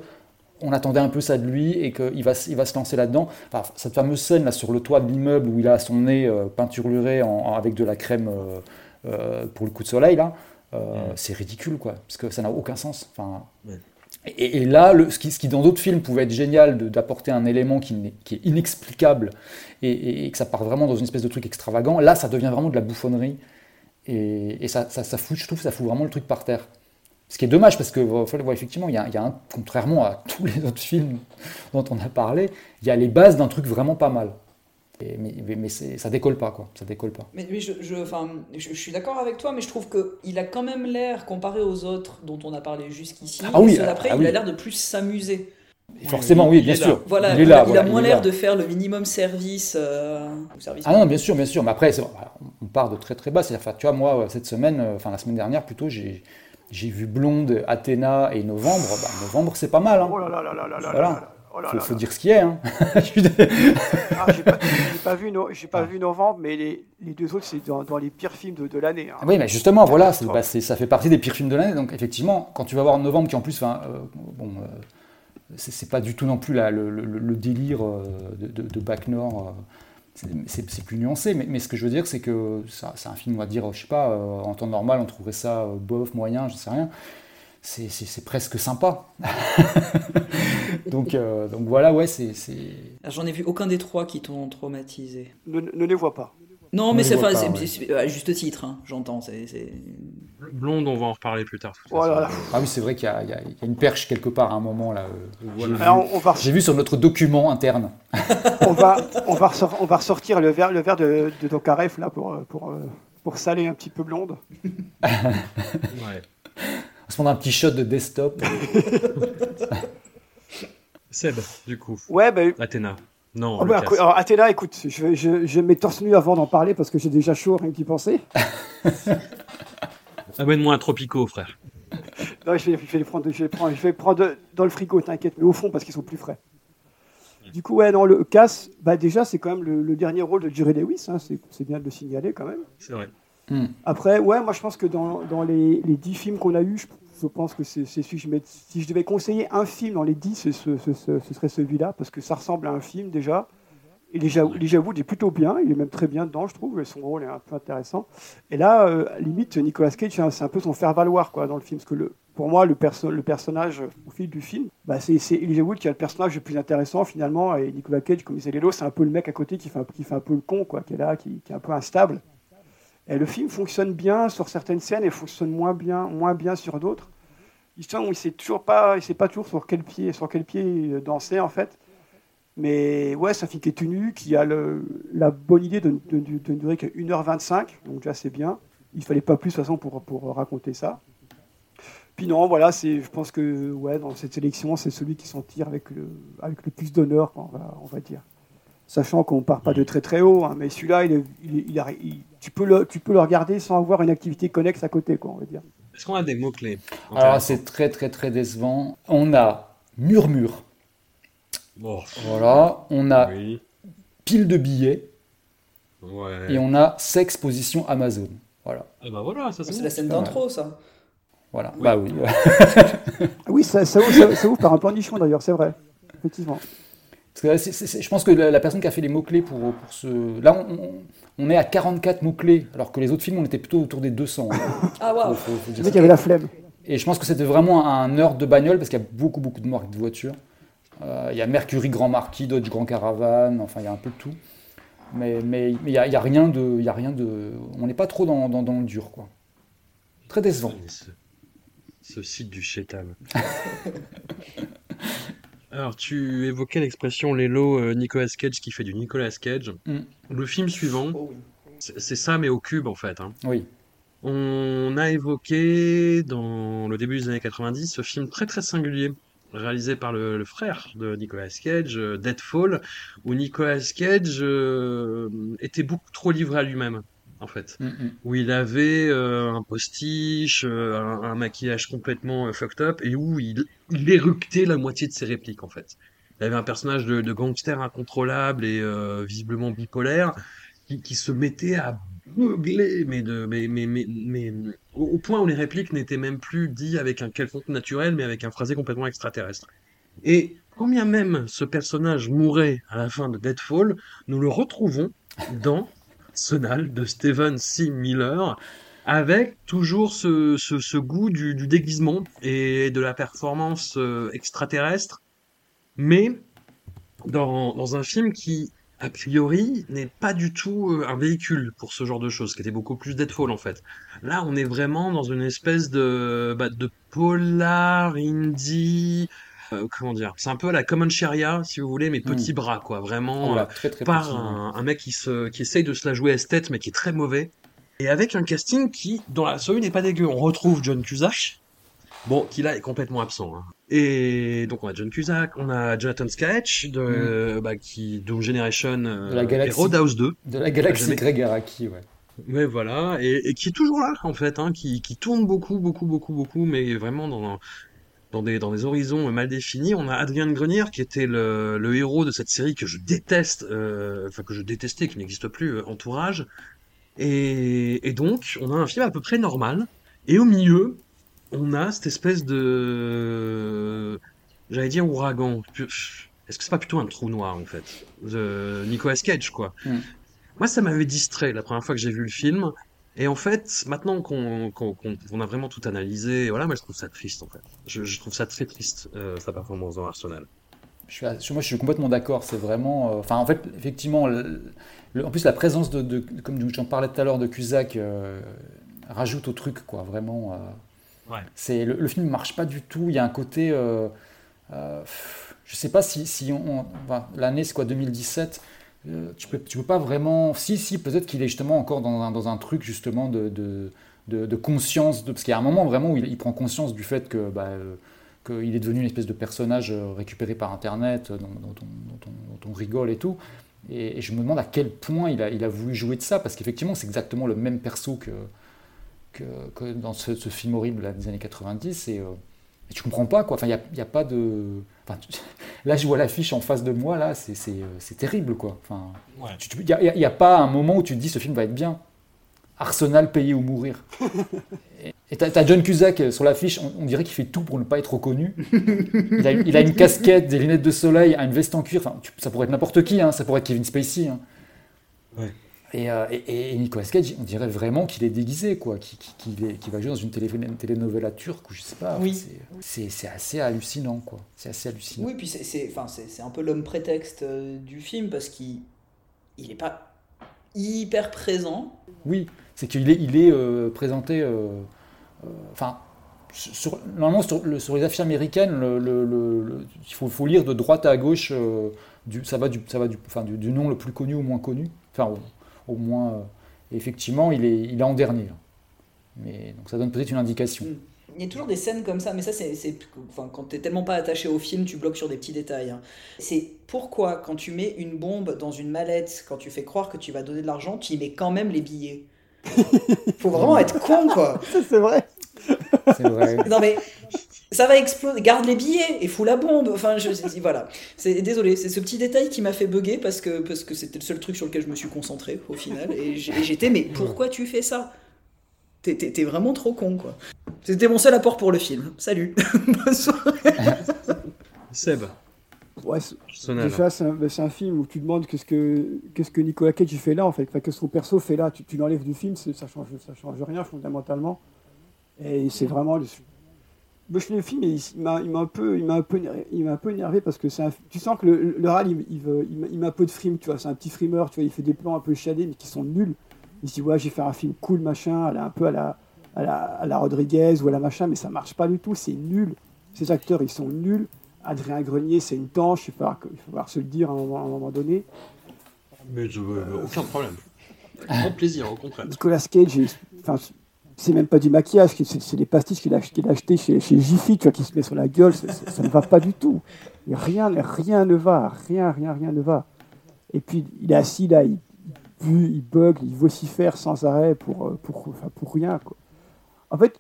on attendait un peu ça de lui et qu'il va se lancer là-dedans. Enfin, cette fameuse scène là sur le toit de l'immeuble où il a son nez peinturluré avec de la crème pour le coup de soleil là, c'est ridicule, quoi, parce que ça n'a aucun sens. Enfin. Ouais. Et là, ce qui dans d'autres films pouvait être génial d'apporter un élément qui est inexplicable et que ça part vraiment dans une espèce de truc extravagant, là ça devient vraiment de la bouffonnerie et ça fout vraiment le truc par terre. Ce qui est dommage parce que, effectivement, il y a contrairement à tous les autres films dont on a parlé, il y a les bases d'un truc vraiment pas mal. mais ça décolle pas, quoi. Ça décolle pas. Mais je suis d'accord avec toi, mais je trouve qu'il a quand même l'air, comparé aux autres dont on a parlé jusqu'ici, il a l'air de plus s'amuser. Forcément, oui, bien sûr. Voilà, il a moins l'air de faire le minimum service. Ah non, bien sûr, mais après, on part de très très bas. C'est-à-dire, tu vois, moi, cette semaine, la semaine dernière plutôt, j'ai vu Blonde, Athéna et Novembre. Bah, Novembre, c'est pas mal. Hein. Oh là là là là là là là. Faut dire ce qu'il y a. Hein. J'ai pas vu Novembre, mais les deux autres, c'est dans les pires films de l'année. Hein. Oui, mais justement, voilà, ça fait partie des pires films de l'année. Donc, effectivement, quand tu vas voir Novembre, qui en plus, c'est pas du tout non plus le délire de Bac-Nord. C'est plus nuancé, mais ce que je veux dire, c'est que c'est un film, on va dire, je sais pas, en temps normal, on trouverait ça bof, moyen, je sais rien. C'est presque sympa. donc voilà, ouais, c'est... J'en ai vu aucun des trois qui t'ont traumatisé. Ne les vois pas. Non, mais c'est à juste titre, hein, j'entends. Blonde, on va en reparler plus tard. Voilà. Ah oui, c'est vrai qu'il y a une perche quelque part à un moment. Là. Voilà. Alors, j'ai vu sur notre document interne. on va ressortir le verre de Tokarev là, pour saler un petit peu Blonde. Ouais. On se prend un petit shot de desktop. Seb, du coup. Ouais, ben... Athéna. Non, alors, Athéna, écoute, je mets torse nu avant d'en parler parce que j'ai déjà chaud, rien qu'y penser. Amène-moi un tropico, frère. Non, je vais les prendre dans le frigo, t'inquiète, mais au fond parce qu'ils sont plus frais. Du coup, ouais, non, le Cass, bah déjà, c'est quand même le dernier rôle de Jerry Lewis, hein, c'est bien de le signaler quand même. C'est vrai. Après, ouais, moi je pense que dans les 10 films qu'on a eus, je pense que c'est celui que si je devais conseiller un film dans les 10, ce serait celui-là, parce que ça ressemble à un film déjà. Et Elijah Wood est plutôt bien, il est même très bien dedans, je trouve, son rôle est un peu intéressant. Et là, limite, Nicolas Cage, c'est un peu son faire-valoir quoi, dans le film, parce que pour moi, le personnage au fil du film, bah, c'est Elijah Wood qui a le personnage le plus intéressant finalement, et Nicolas Cage, comme il disait Lélo, c'est un peu le mec à côté qui fait un peu le con, quoi, qui est là, qui est un peu instable. Et le film fonctionne bien sur certaines scènes et fonctionne moins bien sur d'autres. Histoire où il sait pas toujours sur quel pied danser en fait. Mais ouais, ça fait qu'il est tout nu, qui a la bonne idée de ne durer qu'à 1h25, donc déjà c'est bien. Il fallait pas plus de toute façon pour raconter ça. Puis non, voilà, je pense que ouais, dans cette sélection, c'est celui qui s'en tire avec le plus d'honneur, on va dire. Sachant qu'on part pas de très très haut, hein, mais celui-là, tu peux le regarder sans avoir une activité connexe à côté, quoi, on va dire. Est-ce qu'on a des mots-clés? Alors, c'est très très très décevant. On a murmure. Oh. Voilà. On a pile de billets. Ouais. Et on a sexe position Amazon. Voilà. Ah bah voilà, ça c'est la scène d'intro, ça. Voilà. Oui. Bah oui. Oui, ça ouvre par un plan nichon d'ailleurs, c'est vrai. Effectivement. Parce que là, je pense que la personne qui a fait les mots-clés pour ce... Là, on est à 44 mots-clés, alors que les autres films, on était plutôt autour des 200. Ah waouh! Je sais qu'il y avait la flemme. Et je pense que c'était vraiment un nerd de bagnole, parce qu'il y a beaucoup, beaucoup de marques de voitures. Il y a Mercury Grand Marquis, Dodge Grand Caravan, enfin, il y a un peu de tout. Mais il y a rien de... On n'est pas trop dans le dur, quoi. Très décevant. Ce site du chétan. Alors, tu évoquais l'expression Lélo, Nicolas Cage qui fait du Nicolas Cage. Mm. Le film suivant, c'est ça, mais au cube, en fait. Hein. Oui. On a évoqué, dans le début des années 90, ce film très, très singulier, réalisé par le frère de Nicolas Cage, Deadfall, où Nicolas Cage était beaucoup trop livré à lui-même. En fait, où il avait un postiche, un maquillage complètement fucked up, et où il éructait la moitié de ses répliques, en fait. Il avait un personnage de gangster incontrôlable et visiblement bipolaire, qui se mettait à beugler, mais au point où les répliques n'étaient même plus dites avec un quelconque naturel, mais avec un phrasé complètement extraterrestre. Et quand bien même ce personnage mourait à la fin de Deadfall, nous le retrouvons dans... Arsenal de Steven C. Miller, avec toujours ce goût du déguisement et de la performance extraterrestre, mais dans un film qui, a priori, n'est pas du tout un véhicule pour ce genre de choses, qui était beaucoup plus Deadfall, en fait. Là, on est vraiment dans une espèce de polar indie... comment dire, c'est un peu la Comancheria, si vous voulez, mais petit bras, quoi. Vraiment, voilà, très, très par petit, un mec qui essaye de se la jouer esthète, mais qui est très mauvais. Et avec un casting qui, dans l'absolu, n'est pas dégueu. On retrouve John Cusack, bon, qui là est complètement absent. Hein. Et donc on a John Cusack, on a Jonathan Sketch, qui Doom Generation, de la galaxie, et Roadhouse 2. De la galaxie Gregg Araki, ouais. Ouais, voilà, et qui est toujours là, en fait, hein, qui tourne beaucoup, mais vraiment dans des horizons mal définis. On a Adrien Grenier, qui était le héros de cette série que je déteste, que je détestais, qui n'existe plus, Entourage. Et donc, on a un film à peu près normal, et au milieu, on a cette espèce de... J'allais dire ouragan. Est-ce que c'est pas plutôt un trou noir, en fait, de Nicolas Cage, quoi. Moi, ça m'avait distrait la première fois que j'ai vu le film. Et en fait, maintenant qu'on a vraiment tout analysé, voilà, moi, je trouve ça triste, en fait. Je trouve ça très triste, sa performance dans Arsenal. Moi, je suis complètement d'accord. C'est vraiment... en fait, effectivement, en plus, la présence de comme j'en parlais tout à l'heure, de Cusack, rajoute au truc, quoi, vraiment... Ouais. C'est le film ne marche pas du tout. Il y a un côté, je sais pas si on, enfin, l'année c'est quoi, 2017. Tu peux pas vraiment. Si peut-être qu'il est justement encore dans un truc justement de conscience, parce qu'il y a un moment vraiment où il prend conscience du fait que qu'il est devenu une espèce de personnage récupéré par Internet dont on rigole et tout. Et je me demande à quel point il a voulu jouer de ça, parce qu'effectivement c'est exactement le même perso que dans ce film horrible là, des années 90, et tu comprends pas, quoi. Enfin, y a pas de... Enfin, là, je vois l'affiche en face de moi, là, c'est terrible, quoi. Enfin, ouais. Y a pas un moment où tu te dis, ce film va être bien. Arsenal, payer ou mourir. Et t'as John Cusack sur l'affiche, on dirait qu'il fait tout pour ne pas être reconnu. Il a une casquette, des lunettes de soleil, une veste en cuir. Enfin, ça pourrait être n'importe qui, hein. Ça pourrait être Kevin Spacey, hein. Ouais. Et Nicolas Cage, on dirait vraiment qu'il est déguisé, quoi, qu'il va jouer dans une telenovela turque, ou je sais pas. Oui. C'est assez hallucinant, quoi. C'est assez hallucinant. Oui, puis c'est un peu l'homme prétexte du film, parce qu'il est pas hyper présent. Oui, c'est qu'il est présenté. Enfin, normalement sur les affiches américaines, il faut lire de droite à gauche. Ça va du nom le plus connu au moins connu. Enfin. Ouais. Au moins, effectivement, il est en dernier. Mais, donc ça donne peut-être une indication. Il y a toujours des scènes comme ça, mais ça, quand t'es tellement pas attaché au film, tu bloques sur des petits détails. Hein. C'est pourquoi, quand tu mets une bombe dans une mallette, quand tu fais croire que tu vas donner de l'argent, tu y mets quand même les billets. Faut vraiment être con, quoi. Ça, c'est vrai. C'est vrai. Non, mais... ça va exploser, garde les billets et fous la bombe. Enfin, voilà. Désolé, c'est ce petit détail qui m'a fait bugger parce que c'était le seul truc sur lequel je me suis concentré au final. Et j'étais, mais pourquoi tu fais ça ? T'es vraiment trop con, quoi. C'était mon seul apport pour le film. Salut. Bonne soirée. Seb. Ouais, déjà, c'est un film où tu demandes qu'est-ce que Nicolas Cage fait là, en fait. Enfin, qu'est-ce que son perso fait là. Tu l'enlèves du film, ça change rien fondamentalement. Et c'est vraiment... Le film, il m'a un peu énervé parce que tu sens que le RAL, il met un peu de frime, tu vois, c'est un petit frimeur, tu vois, il fait des plans un peu chialés mais qui sont nuls. Il se dit, ouais, j'ai fait un film cool, machin, un peu à la Rodriguez ou à la machin, mais ça marche pas du tout, c'est nul. Ces acteurs, ils sont nuls. Adrien Grenier, c'est une tanche, il faut voir se le dire à un moment donné. Mais aucun problème. Grand plaisir, au contraire. Nicolas Cage, c'est même pas du maquillage, c'est des pastiches qu'il a acheté chez Jiffy, tu vois, qui se met sur la gueule, ça ne va pas du tout. Rien ne va. Et puis il est assis là, il pue, il bug, il vocifère sans arrêt pour rien, quoi. En fait,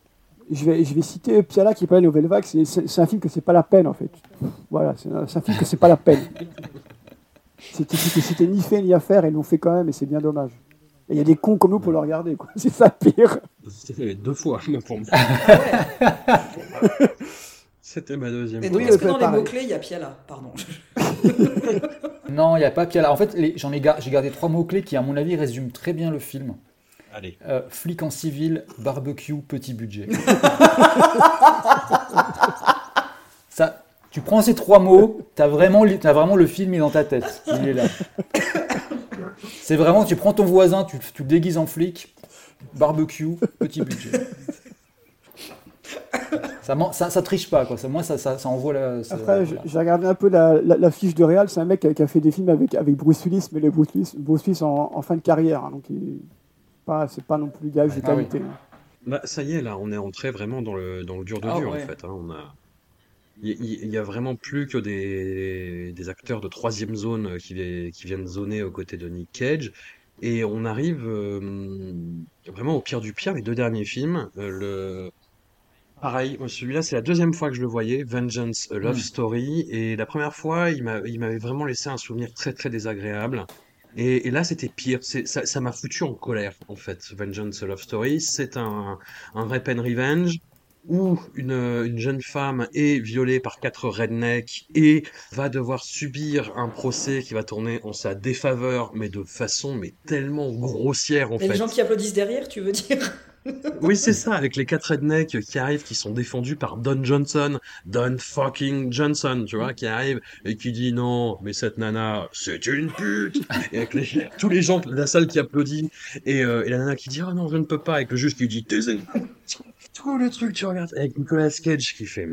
je vais citer Piala qui parlait Nouvelle Vague, c'est un film que c'est pas la peine, en fait. Voilà, c'est un film que c'est pas la peine. C'était ni fait ni à faire, et ils l'ont fait quand même, et c'est bien dommage. Il y a des cons comme nous pour le regarder, quoi. C'est ça pire. C'était 2 fois, je me trompe. C'était ma deuxième. Et donc, est-ce que dans les mots-clés, il y a Piala ? Pardon. Non, il n'y a pas Piala. En fait, j'ai gardé 3 mots-clés qui, à mon avis, résument très bien le film. Allez. Flic en civil, barbecue, petit budget. Ça, tu prends ces 3 mots, t'as vraiment le film, il est dans ta tête. Il est là. C'est vraiment, tu prends ton voisin, tu le déguises en flic, barbecue, petit budget. Ça triche pas, quoi. Moi, ça envoie la... Ça, après, voilà. J'ai regardé un peu la fiche de réal. C'est un mec qui a fait des films avec Bruce Willis, mais Bruce Willis en fin de carrière. Hein, donc, c'est pas non plus gage de qualité. Oui. Bah, ça y est, là, on est entré vraiment dans le dur de dur, ouais. En fait. Hein, il y a vraiment plus que des acteurs de troisième zone qui viennent zoner aux côtés de Nick Cage. Et on arrive vraiment au pire du pire. Les deux derniers films, pareil, celui-là, c'est la deuxième fois que je le voyais, Vengeance: A Love Story. Et la première fois, il m'avait vraiment laissé un souvenir très, très désagréable. Et là, c'était pire. Ça m'a foutu en colère, en fait, Vengeance: A Love Story. C'est un vrai pen revenge où une jeune femme est violée par 4 rednecks et va devoir subir un procès qui va tourner en sa défaveur, mais de façon tellement grossière, en fait. Et les gens qui applaudissent derrière, tu veux dire ? Oui, c'est ça, avec les 4 rednecks qui arrivent, qui sont défendus par Don fucking Johnson, tu vois, qui arrive et qui dit non, mais cette nana, c'est une pute, et avec tous les gens de la salle qui applaudissent, et la nana qui dit oh non, je ne peux pas, avec le juge qui dit taisez, tout le truc, tu regardes, avec Nicolas Cage qui fait,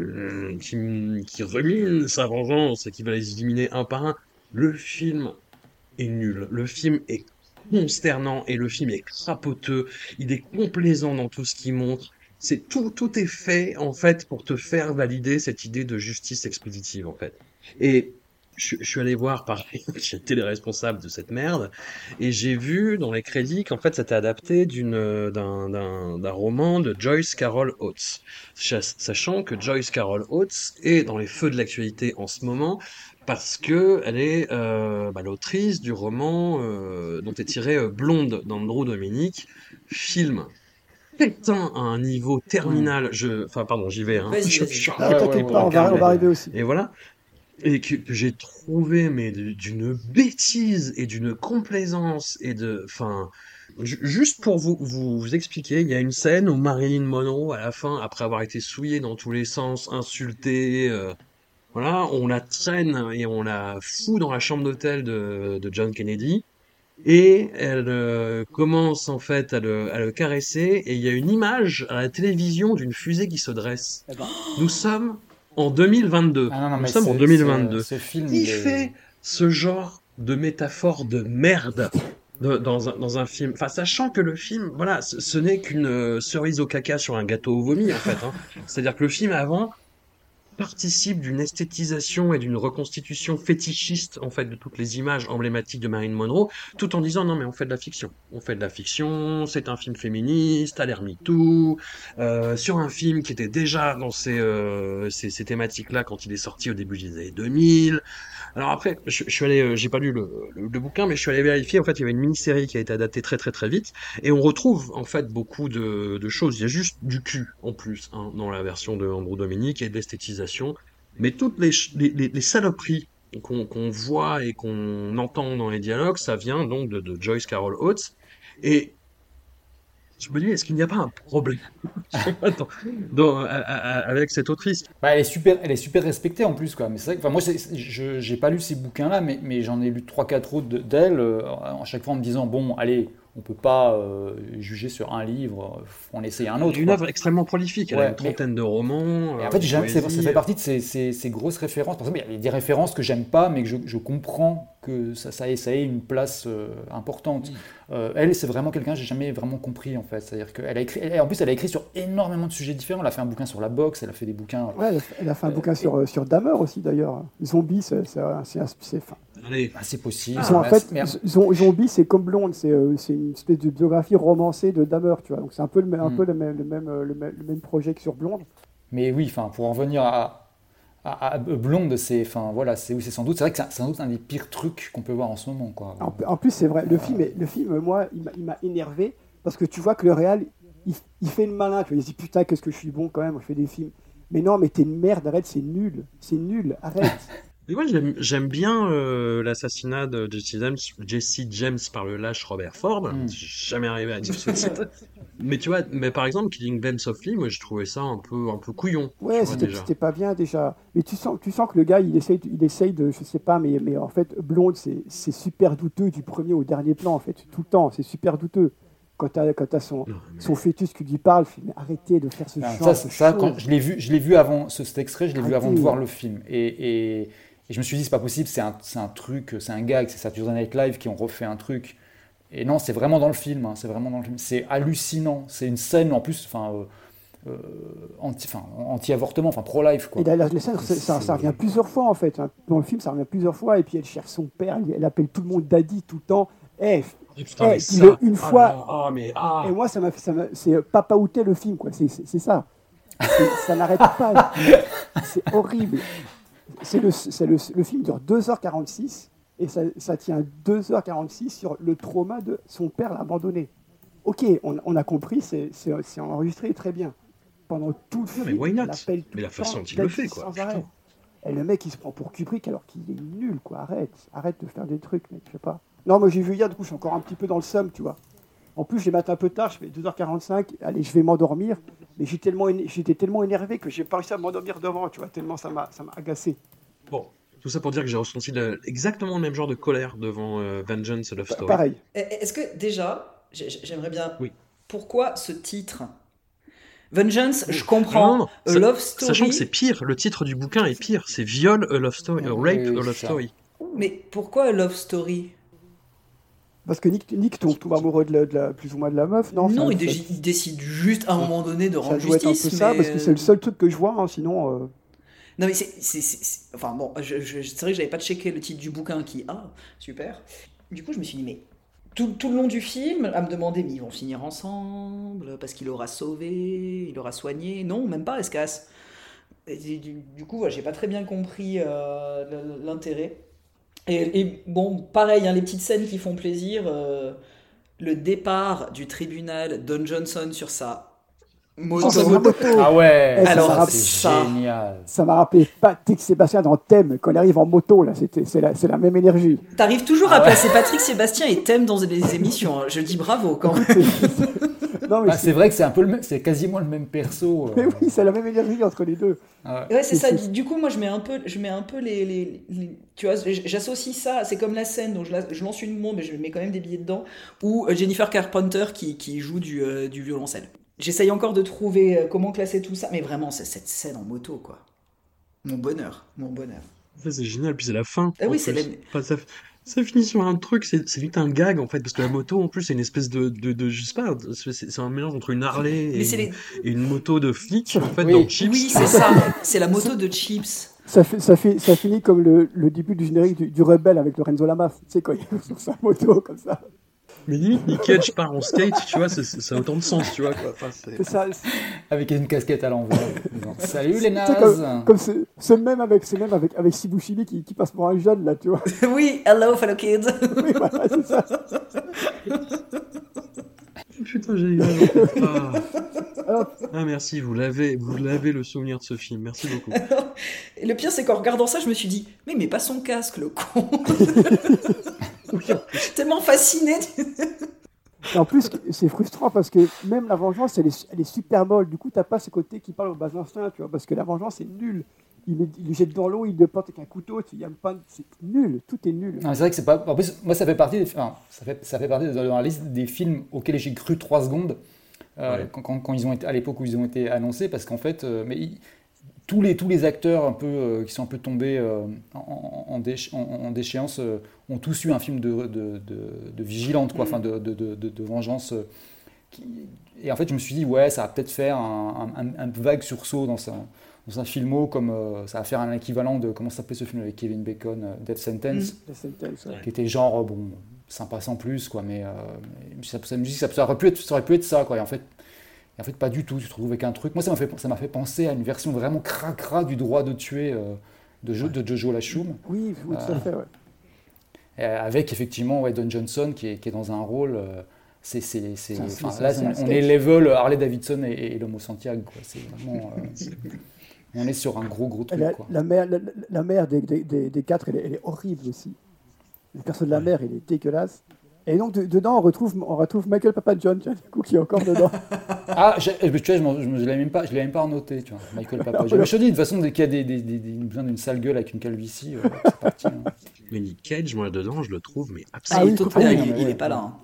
qui rumine sa vengeance et qui va les éliminer un par un. Le film est nul, le film est consternant et le film est crapoteux, il est complaisant dans tout ce qu'il montre. C'est tout est fait en fait pour te faire valider cette idée de justice expéditive en fait. Et je suis allé voir, pareil, j'étais le responsable de cette merde, et j'ai vu dans les crédits qu'en fait c'était adapté d'un roman de Joyce Carol Oates, sachant que Joyce Carol Oates est dans les feux de l'actualité en ce moment parce que elle est l'autrice du roman dont est tiré Blonde d'Andrew Dominic, film putain à un niveau terminal. J'y vais. Hein. On va arriver aussi. Et voilà. Et que j'ai trouvé mais d'une bêtise et d'une complaisance et juste pour vous expliquer, il y a une scène où Marilyn Monroe à la fin, après avoir été souillée dans tous les sens, insultée, voilà, on la traîne et on la fout dans la chambre d'hôtel de John Kennedy. Et elle commence en fait à le caresser. Et il y a une image à la télévision d'une fusée qui se dresse. Nous sommes en 2022. Nous sommes en 2022. Fait ce genre de métaphore de merde dans un film. Enfin, sachant que le film, voilà, ce n'est qu'une cerise au caca sur un gâteau au vomi en fait. Hein. C'est-à-dire que le film avant participe d'une esthétisation et d'une reconstitution fétichiste en fait de toutes les images emblématiques de Marilyn Monroe, tout en disant non mais on fait de la fiction, c'est un film féministe, à l'ère MeToo, sur un film qui était déjà dans ces thématiques là quand il est sorti au début des années 2000. Alors après je suis allé, j'ai pas lu le bouquin, mais je suis allé vérifier, en fait il y avait une mini-série qui a été adaptée très très très vite et on retrouve en fait beaucoup de choses. Il y a juste du cul en plus hein, dans la version de Andrew Dominic et de l'esthétisation. Mais toutes les saloperies qu'on voit et qu'on entend dans les dialogues, ça vient donc de Joyce Carol Oates. Et je me dis, est-ce qu'il n'y a pas un problème avec cette autrice? Elle est super respectée en plus, quoi. Mais c'est vrai que, moi, j'ai pas lu ces bouquins-là, mais j'en ai lu 3-4 autres d'elle, à chaque fois en me disant, bon, allez... On peut pas juger sur un livre, on essaye un autre. Une œuvre extrêmement prolifique, elle a une trentaine de romans. Et en fait, ça fait partie de ces grosses références. Par exemple, il y a des références que j'aime pas, mais que je comprends que ça ait une place importante. Elle, c'est vraiment quelqu'un que j'ai jamais vraiment compris en fait. C'est-à-dire qu'elle a écrit, en plus, elle a écrit sur énormément de sujets différents. Elle a fait un bouquin sur la boxe, elle a fait des bouquins. Ouais, elle a fait un bouquin sur Dahmer aussi d'ailleurs. Zombies, c'est c'est possible. Zombie, c'est comme Blonde, c'est une espèce de biographie romancée de Dahmer, tu vois. Donc c'est un peu le même projet que sur Blonde. Mais oui, enfin, pour en venir à Blonde, c'est sans doute un des pires trucs qu'on peut voir en ce moment, quoi. En plus, c'est vrai. Le film, moi, il m'a énervé parce que tu vois que le réal, il fait le malin. Tu vois, il se dit putain, qu'est-ce que je suis bon quand même, je fais des films. Mais non, mais t'es une merde, arrête, c'est nul, arrête. Et ouais, j'aime bien l'assassinat de Jesse James par le lâche Robert Ford. Je suis jamais arrivé à dire ce titre. Mais tu vois, par exemple, Killing Them Softly, moi je trouvais ça un peu couillon. Ouais, c'était pas bien déjà. Mais tu sens que le gars, il essaye de, je sais pas, mais en fait, Blonde, c'est super douteux du premier au dernier plan en fait, tout le temps, c'est super douteux. Quand t'as son fœtus qui lui parle, arrêtez de faire ce chant. Ça, quand je l'ai vu avant cet extrait, je l'ai vu avant de voir le film. Et je me suis dit, c'est pas possible, c'est un truc, c'est un gag, c'est Saturday Night Live qui ont refait un truc. Et non, c'est vraiment dans le film. C'est hallucinant. C'est une scène, en plus, anti-avortement, pro-life, quoi. Et la scène, ça revient plusieurs fois, en fait. Dans le film, ça revient plusieurs fois. Et puis, elle cherche son père, elle appelle tout le monde daddy tout le temps. Et moi, ça m'a fait... c'est Papa Outé, le film, quoi. C'est ça. Ça n'arrête pas. C'est horrible. Le film dure 2h46 et ça tient 2h46 sur le trauma de son père l'a abandonné. Ok, on a compris, c'est enregistré très bien. Pendant tout le film, mais why not ? Mais la façon dont il le fait, quoi. Et le mec, il se prend pour Kubrick alors qu'il est nul, quoi. Arrête de faire des trucs, mec, je sais pas. Non, moi j'ai vu hier, du coup je suis encore un petit peu dans le seum, tu vois. En plus, j'ai maté un peu tard, je fais 2h45, allez, je vais m'endormir. Mais j'étais tellement énervé que j'ai pas réussi à m'endormir devant, tu vois, tellement ça m'a agacé. Bon, tout ça pour dire que j'ai ressenti exactement le même genre de colère devant Vengeance: A Love Story. Pareil. Est-ce que, déjà, j'aimerais bien... Oui. Pourquoi ce titre ? Vengeance, je comprends. Non, Love Story... Sachant que c'est pire, le titre du bouquin est pire. C'est Viol, A Love Story, Rape, A Love Story. Mais pourquoi A Love Story ? Parce que Nick tombe tout amoureux de la plus ou moins de la meuf, non, il décide juste à un moment donné de rendre justice. C'est ça, parce que c'est le seul truc que je vois, hein, sinon. Non mais c'est... Enfin bon, c'est vrai que j'avais pas checké le titre du bouquin qui... Ah, super. Du coup je me suis dit, mais tout le long du film, à me demander, mais ils vont finir ensemble, parce qu'il l'aura sauvé, il l'aura soigné. Non, même pas, elle se casse. Du coup, j'ai pas très bien compris l'intérêt. Et bon, pareil, hein, les petites scènes qui font plaisir, le départ du tribunal, Don Johnson sur sa moto. Oh, moto. Ah ouais, c'est génial. Ça m'a rappelé Patrick Sébastien dans Thème, quand il arrive en moto, là, c'est la même énergie. T'arrives toujours à placer Patrick Sébastien et Thème dans des émissions, hein. Je dis bravo quand même. Non, mais c'est vrai que c'est un peu le même, c'est quasiment le même perso. Mais oui, c'est la même énergie entre les deux. Ah ouais. Ouais, c'est ça. Du coup, moi, je mets un peu les tu vois, j'associe ça. C'est comme la scène dont je lance une bombe, mais je mets quand même des billets dedans. Ou Jennifer Carpenter qui joue du violoncelle. J'essaye encore de trouver comment classer tout ça, mais vraiment, c'est cette scène en moto, quoi. Mon bonheur. En fait, c'est génial, puis c'est la fin. Ah oui, c'est la... Enfin, ça finit sur un truc, c'est vite un gag en fait, parce que la moto en plus c'est une espèce de je sais pas, c'est un mélange entre une Harley et une moto de flic en fait, dans Chips. Oui, c'est ça, c'est la moto de Chips. Ça finit comme le début du générique du Rebelle avec Lorenzo Lamas, tu sais, quand il est sur sa moto comme ça. Mais limite, Nick Cage part en skate, tu vois, ça a autant de sens, tu vois. Quoi. Enfin, c'est ça. Avec une casquette à l'envers. Salut les nazes. Comme ce même avec Shibushimi qui passe pour un jeune, là, tu vois. Oui, hello, fellow kids. Oui, voilà, c'est ça. Putain, j'ai eu Ah, merci, vous l'avez le souvenir de ce film, merci beaucoup. Alors, le pire, c'est qu'en regardant ça, je me suis dit, mais il met pas son casque, le con. Tellement fasciné. En plus, c'est frustrant parce que même la vengeance, elle est super molle. Du coup, t'as pas ce côté qui parle au bas instinct, tu vois, parce que la vengeance, c'est nul. Il le jette dans l'eau, il le porte avec un couteau, il y a une panne, c'est nul, tout est nul. Ah, c'est vrai que c'est pas. En plus, moi, ça fait partie dans la liste des films auxquels j'ai cru 3 secondes quand ils ont été, à l'époque où ils ont été annoncés, parce qu'en fait, tous les acteurs un peu qui sont un peu tombés en déchéance ont tous eu un film de vigilante, quoi, enfin de vengeance. Et en fait, je me suis dit ouais, ça va peut-être faire un vague sursaut dans un filmo comme ça va faire un équivalent de comment s'appelait ce film avec Kevin Bacon, Death Sentence, qui était genre bon sympa sans plus, quoi, mais ça me dit que ça aurait pu être ça, quoi, et en fait pas du tout. Tu te retrouves avec un truc. Moi ça m'a fait penser à une version vraiment cracra du droit de tuer de Jojo Lachum. Oui, tout à fait, ouais. Avec effectivement Don Johnson qui est dans un rôle on est level Harley Davidson et l'homo Santiago, quoi. C'est vraiment on est sur un gros truc, quoi. La mère des 4, elle est horrible aussi. Le perso de la mère, il est dégueulasse. Et donc, dedans, on retrouve Michael Papajohn, du coup, qui est encore dedans. Ah, tu vois, je ne l'ai même pas noté, tu vois, Michael Papajohn. Mais je te dis, de toute façon, dès qu'il y a besoin d'une sale gueule avec une calvitie, c'est parti. Hein. Mais Nick Cage, moi, dedans, je le trouve, mais absolument. Ah, il n'est pas là. Hein.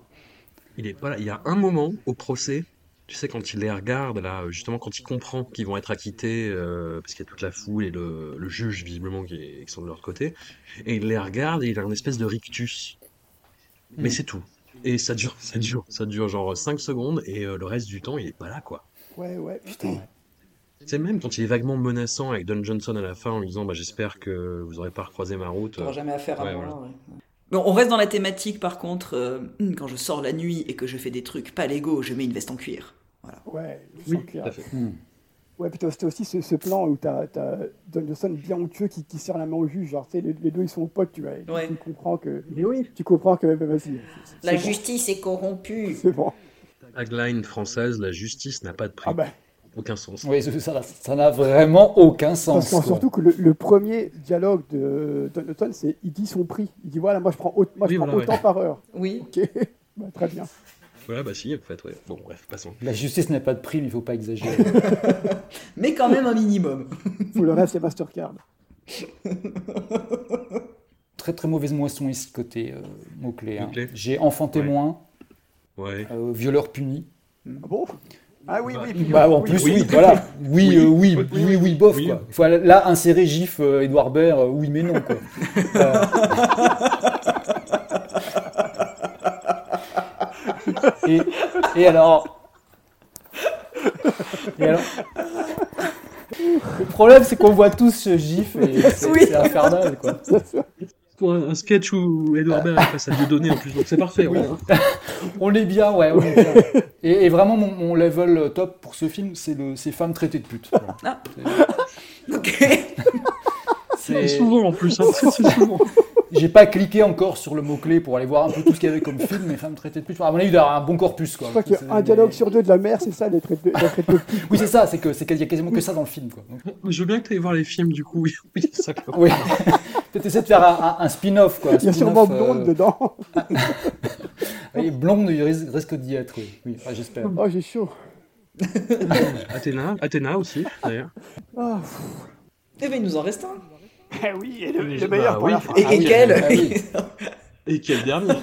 Voilà, il y a un moment au procès, tu sais, quand il les regarde, là, justement, quand il comprend qu'ils vont être acquittés, parce qu'il y a toute la foule et le juge, visiblement, qui sont de leur côté, et il les regarde et il a une espèce de rictus. Mais c'est tout. Et ça dure genre 5 secondes, et le reste du temps, il est pas là, quoi. Ouais, putain, ouais. C'est même quand il est vaguement menaçant avec Don Johnson à la fin en lui disant j'espère que vous n'aurez pas recroisé ma route. T'auras jamais affaire à moi. Voilà. Ouais. Bon, on reste dans la thématique par contre. Quand je sors la nuit et que je fais des trucs pas légaux, je mets une veste en cuir. Voilà. Ouais, oui, cuir. Tout à fait. Ouais, puis c'était aussi ce plan où t'as Don Johnson bien onctueux qui serre la main au juge. Genre, tu sais, les deux ils sont potes, tu vois. Ouais. Tu comprends que vas-y. La justice est corrompue. C'est bon. Tagline française, la justice n'a pas de prix. Ah bah. Aucun sens. Oui, ça n'a vraiment aucun sens. Parce que, surtout que le premier dialogue de Donaldson, c'est il dit son prix. Il dit voilà, moi je prends autant par heure. Oui. Ok, bah, très bien. Voilà, bah si, en fait, ouais. Bon, bref, passons. La justice n'a pas de prix, mais il ne faut pas exagérer. Mais quand même un minimum. Pour le reste, c'est Mastercard. Très très mauvaise moisson ici, côté mots-clés. Hein. J'ai enfant témoin, violeur puni. Ah bon? Ah oui, voilà. Oui, bof, quoi. Il faut là insérer GIF Edouard Baird, oui, mais non, quoi. Et alors le problème, c'est qu'on voit tous ce GIF et c'est infernal, quoi. Pour un sketch où Edouard Baird est face à Dieudonné en plus, donc c'est parfait. Oui. Ouais. On est bien, on est bien. Et vraiment, mon level top pour ce film, c'est femmes traitées de pute. Voilà. Ah. Ok. C'est souvent en plus, hein. C'est souvent. J'ai pas cliqué encore sur le mot-clé pour aller voir un peu tout ce qu'il y avait comme film, mais femmes traitées de pute. Enfin, à mon avis, il y a un bon corpus, quoi. Je crois qu'il y a un dialogue sur deux de la mère, c'est ça, les traités de pute. Oui, c'est ça, c'est qu'il y a quasiment que ça dans le film, quoi. Donc... Je veux bien que tu ailles voir les films, du coup, oui, c'est ça, quoi. Oui. Peut-être essayer de faire un spin-off, quoi. Il y a sûrement Blonde dedans. Oui, Blonde, il risque d'y être, oui. Enfin, j'espère. Oh, j'ai chaud. Athéna aussi, d'ailleurs. Oh. Eh bien, il nous en reste un. Oui, et le meilleur pour la fin. Et quel dernier.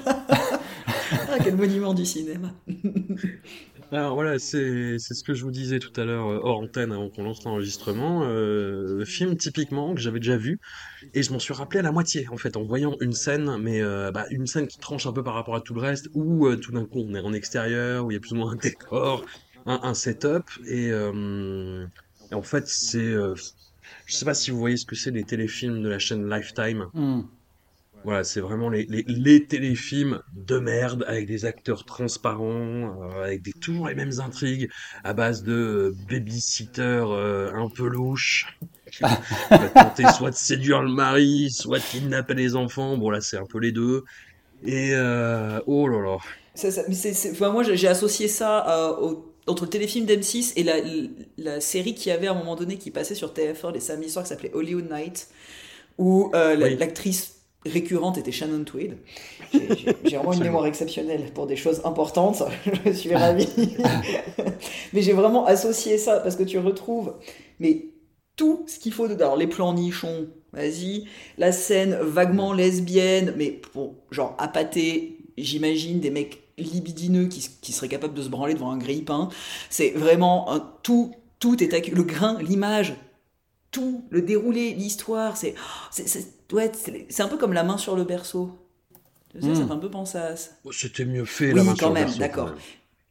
Quel monument du cinéma. Alors voilà, c'est ce que je vous disais tout à l'heure hors antenne avant qu'on lance l'enregistrement. Film typiquement que j'avais déjà vu et je m'en suis rappelé à la moitié en fait en voyant une scène, mais une scène qui tranche un peu par rapport à tout le reste où tout d'un coup on est en extérieur, où il y a plus ou moins un décor, un setup et en fait c'est... je sais pas si vous voyez ce que c'est les téléfilms de la chaîne Lifetime. Voilà, c'est vraiment les téléfilms de merde, avec des acteurs transparents, avec toujours les mêmes intrigues, à base de babysitter un peu louche, qui va tenter soit de séduire le mari, soit de kidnapper les enfants, bon là c'est un peu les deux, et oh là là. Moi j'ai associé ça entre le téléfilm d'M6 et la série qu'il y avait à un moment donné qui passait sur TF1 les samedis soirs qui s'appelait Hollywood Night, où l'actrice... récurrente était Shannon Tweed. J'ai vraiment une mémoire exceptionnelle pour des choses importantes, je suis ravie. Mais j'ai vraiment associé ça, parce que tu retrouves mais tout ce qu'il faut dedans. Alors les plans nichons, vas-y, la scène vaguement lesbienne, mais pour, genre à pâté, j'imagine des mecs libidineux qui seraient capables de se branler devant un grille-pain. C'est vraiment tout est le grain, l'image, tout, le déroulé, l'histoire, c'est un peu comme La main sur le berceau. Ça fait un peu penser à ça. C'était mieux fait, La main sur le berceau. D'accord.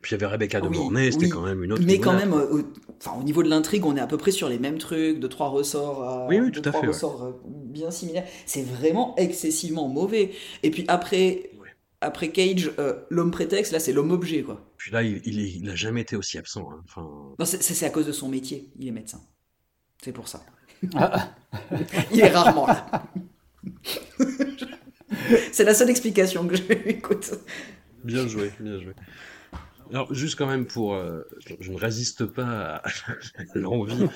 Puis il y avait Rebecca de Mornay, c'était quand même une autre. Mais quand même, au niveau de l'intrigue, on est à peu près sur les mêmes trucs, deux, trois ressorts, bien similaires. C'est vraiment excessivement mauvais. Et puis après Cage, l'homme prétexte, là c'est l'homme objet, quoi. Puis là, il n'a jamais été aussi absent. Hein. Enfin... Non, c'est à cause de son métier, il est médecin. C'est pour ça. Il est rarement là. C'est la seule explication que j'ai. Écoute. Bien joué, bien joué. Alors, juste quand même pour... je ne résiste pas à l'envie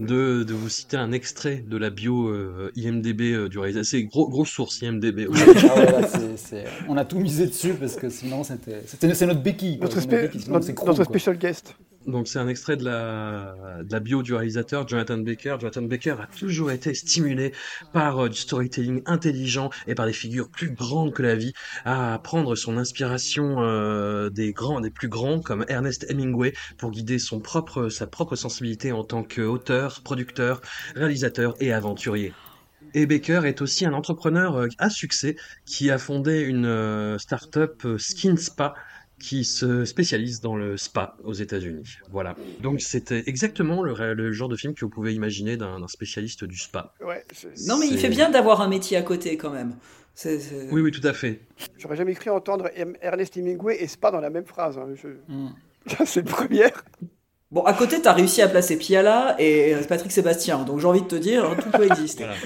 de vous citer un extrait de la bio IMDB du réalisateur. C'est grosse source IMDB. Ouais. On a tout misé dessus parce que sinon, c'est notre béquille. Notre spécial guest. Donc c'est un extrait de la bio du réalisateur Jonathan Baker. Jonathan Baker a toujours été stimulé par du storytelling intelligent et par des figures plus grandes que la vie, à prendre son inspiration des plus grands comme Ernest Hemingway pour guider sa propre sensibilité en tant qu'auteur, producteur, réalisateur et aventurier. Et Baker est aussi un entrepreneur à succès qui a fondé une start-up Skin Spa, qui se spécialise dans le spa aux États-Unis. Voilà. Donc c'était exactement le genre de film que vous pouvez imaginer d'un spécialiste du spa. Ouais, non mais il fait bien d'avoir un métier à côté quand même. Oui, tout à fait. J'aurais jamais cru entendre Ernest Hemingway et spa dans la même phrase. Hein. C'est le premier. Bon, à côté, t'as réussi à placer Piala et Patrick Sébastien. Donc j'ai envie de te dire, tout peut exister. Voilà.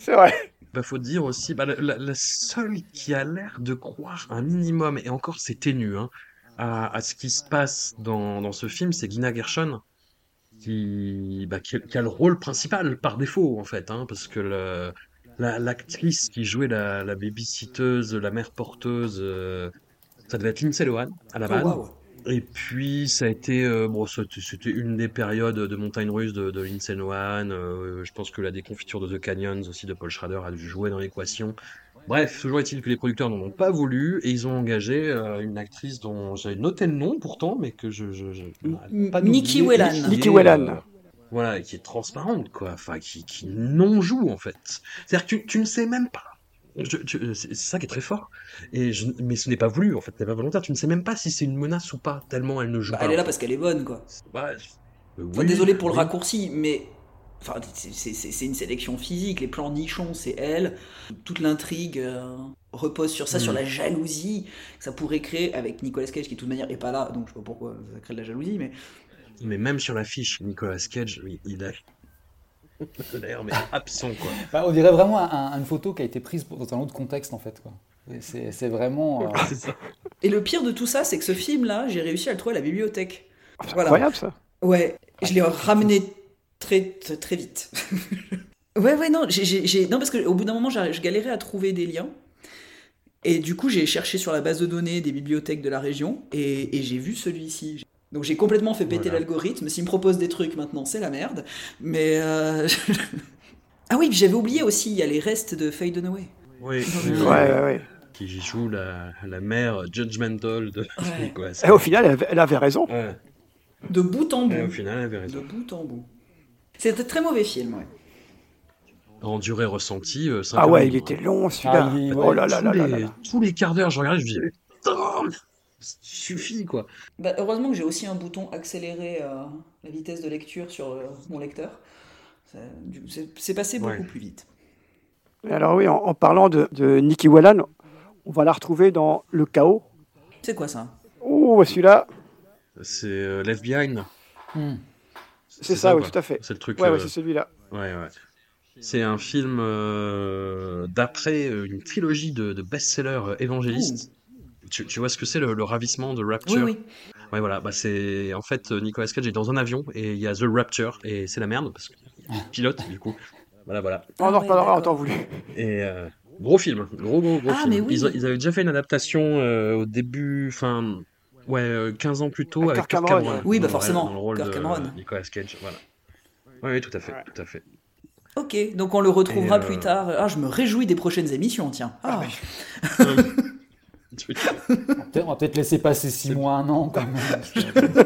C'est vrai. Bah, faut dire aussi, la seule qui a l'air de croire un minimum, et encore c'est ténu, hein, à ce qui se passe dans ce film, c'est Gina Gershon, qui a le rôle principal par défaut en fait, hein, parce que l'actrice qui jouait la babysitteuse, la mère porteuse, ça devait être Lindsay Lohan à la base. Oh, wow. Et puis ça a été c'était une des périodes de Montagne Russe de Lindsay Lohan. Je pense que la déconfiture de The Canyons aussi de Paul Schrader a dû jouer dans l'équation. Bref, toujours est-il que les producteurs n'en ont pas voulu et ils ont engagé une actrice dont j'avais noté le nom pourtant, mais que je pas Nikki Whelan. Nikki Whelan. Voilà, qui est transparente quoi, enfin qui non joue en fait. C'est-à-dire que tu ne sais même pas. C'est ça qui est très fort. Mais ce n'est pas voulu, en fait, ce n'est pas volontaire. Tu ne sais même pas si c'est une menace ou pas, tellement elle ne joue pas. Elle est là parce qu'elle est bonne, quoi. Enfin, désolé pour le raccourci, mais enfin, c'est une sélection physique. Les plans nichons, c'est elle. Toute l'intrigue repose sur ça, sur la jalousie que ça pourrait créer avec Nicolas Cage, qui de toute manière n'est pas là, donc je ne sais pas pourquoi ça crée de la jalousie. Mais même sur l'affiche, Nicolas Cage, il a... L'air mais absent quoi. Bah, on dirait vraiment une photo qui a été prise dans un autre contexte en fait quoi. Et c'est vraiment. C'est ça. Et le pire de tout ça, c'est que ce film là, j'ai réussi à le trouver à la bibliothèque. C'est voilà. Incroyable ça. Ouais, je l'ai ramené très vite. ouais non, non parce que au bout d'un moment, je galérais à trouver des liens. Et du coup, j'ai cherché sur la base de données des bibliothèques de la région et j'ai vu celui-ci. Donc j'ai complètement fait péter l'algorithme. S'il me propose des trucs maintenant, c'est la merde. Mais ah oui, j'avais oublié aussi, il y a les restes de Faye Dunaway. Oui, ouais. Qui joue la mère judgmental de Nicolas. Et au final, elle avait raison. Ouais. De bout en bout. Et au final, elle avait raison. De bout en bout. C'était un très mauvais film, ouais. En durée ressentie. Ah ouais, il était long celui-là. Oh là là là. Tous les quarts d'heure, je regardais, je me disais. Suffit quoi. Bah, heureusement que j'ai aussi un bouton accélérer la vitesse de lecture sur mon lecteur. C'est passé beaucoup plus vite. Alors oui, en parlant de Nikki Whelan, on va la retrouver dans Le Chaos. C'est quoi ça ? Oh, celui-là. C'est Left Behind. C'est ça, oui, tout à fait. C'est le truc. Ouais, c'est celui-là. Ouais. C'est un film d'après une trilogie de best-sellers évangélistes. Tu vois ce que c'est le ravissement de Rapture ? Oui. Ouais, voilà. Bah, c'est... En fait, Nicolas Cage est dans un avion et il y a The Rapture et c'est la merde parce qu'il y a le pilote, du coup. Voilà. On en reparlera en temps voulu. Et gros film. Gros film. Mais oui. Ils avaient déjà fait une adaptation au début, 15 ans plus tôt avec Kirk Cameron. Oui, bah forcément. Dans le rôle de Nicolas Cage, voilà. Oui, tout à fait. Ok, donc on le retrouvera plus tard. Ah, je me réjouis des prochaines émissions, tiens. Ah oui. On va peut-être laisser passer 6 mois, 1 an quand même.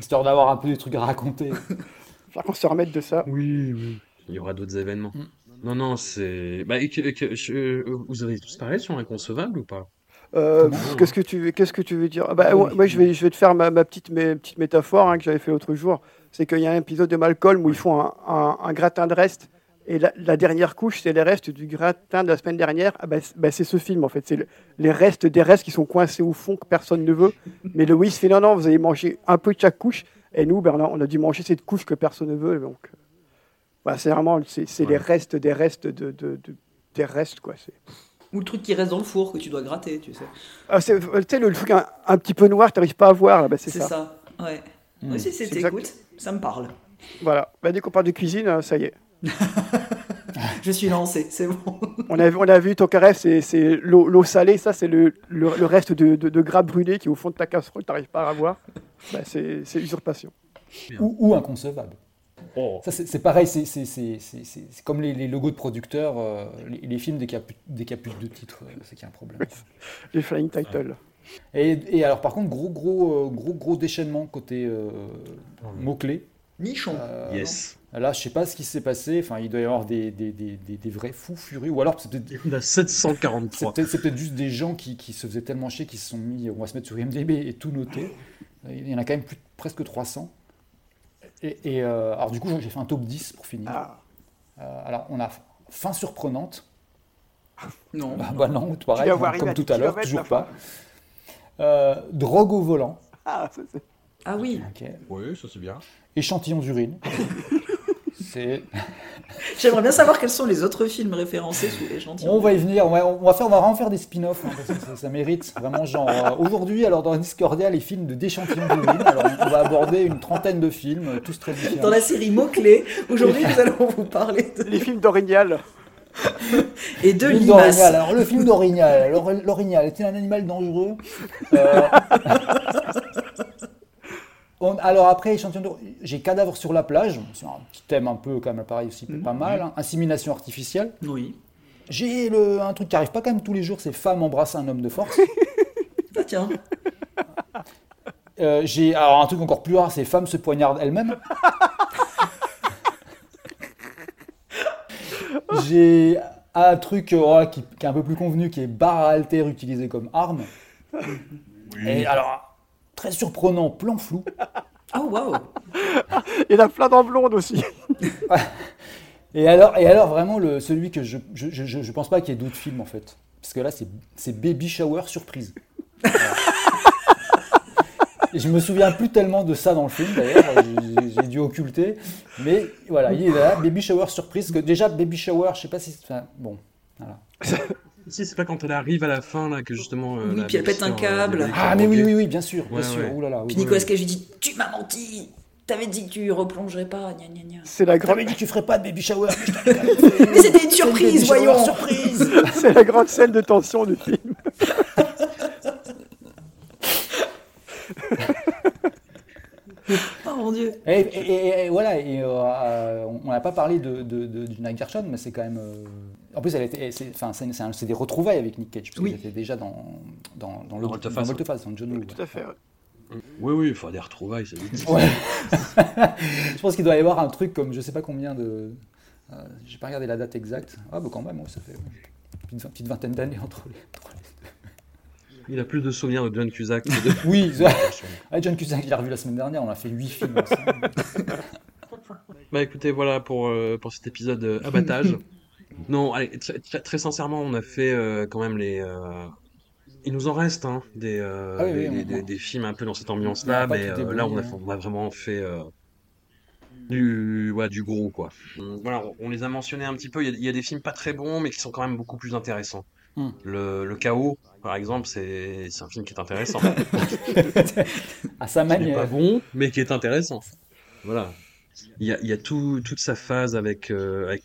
Histoire d'avoir un peu des trucs à raconter. J'espère qu'on se remette de ça. Oui. Il y aura d'autres événements. Non, c'est... Bah, vous avez tous parlé sur Inconcevable ou pas ? Qu'est-ce que tu veux dire ? Moi, je vais te faire ma petite métaphore que j'avais fait l'autre jour. C'est qu'il y a un épisode de Malcolm où ils font un gratin de reste. Et la dernière couche, c'est les restes du gratin de la semaine dernière. Ah bah, c'est ce film, en fait. C'est les restes des restes qui sont coincés au fond, que personne ne veut. Mais Louis fait, non, vous allez manger un peu de chaque couche. Et nous, ben, on a dû manger cette couche que personne ne veut. Donc, c'est vraiment c'est les restes des restes des restes, quoi. C'est... Ou le truc qui reste dans le four que tu dois gratter, tu sais. Ah, c'est le truc un petit peu noir que tu n'arrives pas à voir. Là, c'est ça. Ouais. Moi, si c'était, écoute, ça me parle. Voilà. Dès qu'on parle de cuisine, ça y est. je suis lancé, c'est bon. On a vu Tokarev, c'est l'eau salée, ça c'est le reste de gras brûlé qui est au fond de ta casserole, t'arrives pas à avoir. Bah, c'est usurpation. Ou inconcevable. Oh. Ça c'est pareil, c'est comme les logos de producteurs, les films dès qu'il y a plus de titres, c'est qu'il y a un problème. Les flying titles. Et alors par contre gros déchaînement côté mots-clés. Nichon. Yes. Là, je sais pas ce qui s'est passé. Enfin, il doit y avoir des vrais fous furieux, ou alors c'est peut-être. Il y en a 743. C'est peut-être juste des gens qui se faisaient tellement chier qu'ils se sont mis. On va se mettre sur IMDb et tout noter. Il y en a quand même presque 300. Et alors du coup, j'ai fait un top 10 pour finir. Ah. Alors, on a fin surprenante. Non. Non, pareil, comme tout à l'heure, toujours pas. Drogue au volant. Ah, ça c'est. Ah oui. Okay. Oui, ça c'est bien. Échantillons d'urine. C'est. J'aimerais bien savoir quels sont les autres films référencés sous échantillons. On va y venir. On va vraiment faire des spin-offs. Hein, parce que ça mérite vraiment genre. Aujourd'hui, alors dans Discordia, les films d'échantillons d'urine. Alors on va aborder une trentaine de films, tous très différents. Dans la série mots clés. Aujourd'hui, nous allons vous parler de les films d'Orignal. Et de limaces. Alors le film d'Orignal. L'Orignal était un animal dangereux. Alors après, j'ai Cadavre sur la plage, c'est un petit thème un peu quand même pareil aussi, pas mal, hein. Insémination artificielle. Oui. J'ai un truc qui arrive pas quand même tous les jours, c'est Femme embrasse un homme de force. Ah tiens. J'ai alors un truc encore plus rare, c'est Femme se poignarde elle-même. J'ai un truc qui est un peu plus convenu, qui est barre à haltère utilisé comme arme. Oui. Et alors. Très surprenant, plan flou. Oh waouh. Il y en a plein dans Blonde aussi. Et alors vraiment celui que je pense pas qu'il y ait d'autres films en fait, parce que là c'est Baby Shower surprise. Et je me souviens plus tellement de ça dans le film d'ailleurs, j'ai dû occulter, mais voilà il est là, Baby Shower surprise. Que déjà Baby Shower, je sais pas si enfin, bon voilà. Si c'est pas quand elle arrive à la fin là que justement oui puis elle pète un câble ah mais oui bien sûr bien ouais, sûr ouais. Ouh là là, oui, puis Nicolas Cage lui dit tu m'as menti, t'avais dit que tu replongerais pas gna gna gna, c'est la grande t'avais dit que tu ferais pas de baby shower mais c'était une surprise voyons surprise. C'est la grande scène de tension du film. Oh mon Dieu. Et voilà, on n'a pas parlé de Nick Gershon, mais c'est quand même. En plus, c'est des retrouvailles avec Nick Cage, parce oui. Qu'ils étaient déjà dans Volteface, dans John Woo. Tout à fait. Oui, il faut des retrouvailles, c'est vite. Ouais. Je pense qu'il doit y avoir un truc comme je sais pas combien de. J'ai pas regardé la date exacte. Ah, bah quand même, ça fait une petite vingtaine d'années entre les deux. Il a plus de souvenirs de John Cusack. Oui, John Cusack, il l'a revu la semaine dernière, on a fait 8 films ensemble. Bah écoutez, voilà pour cet épisode abattage. Non, allez, très sincèrement, on a fait quand même les... Il nous en reste hein, des films un peu dans cette ambiance-là, mais là on a vraiment fait... Du gros, quoi. Voilà, on les a mentionnés un petit peu, il y a des films pas très bons, mais qui sont quand même beaucoup plus intéressants. Le Chaos, par exemple, c'est un film qui est intéressant. À sa manière. Pas bon, mais qui est intéressant. Voilà. Il y a toute sa phase avec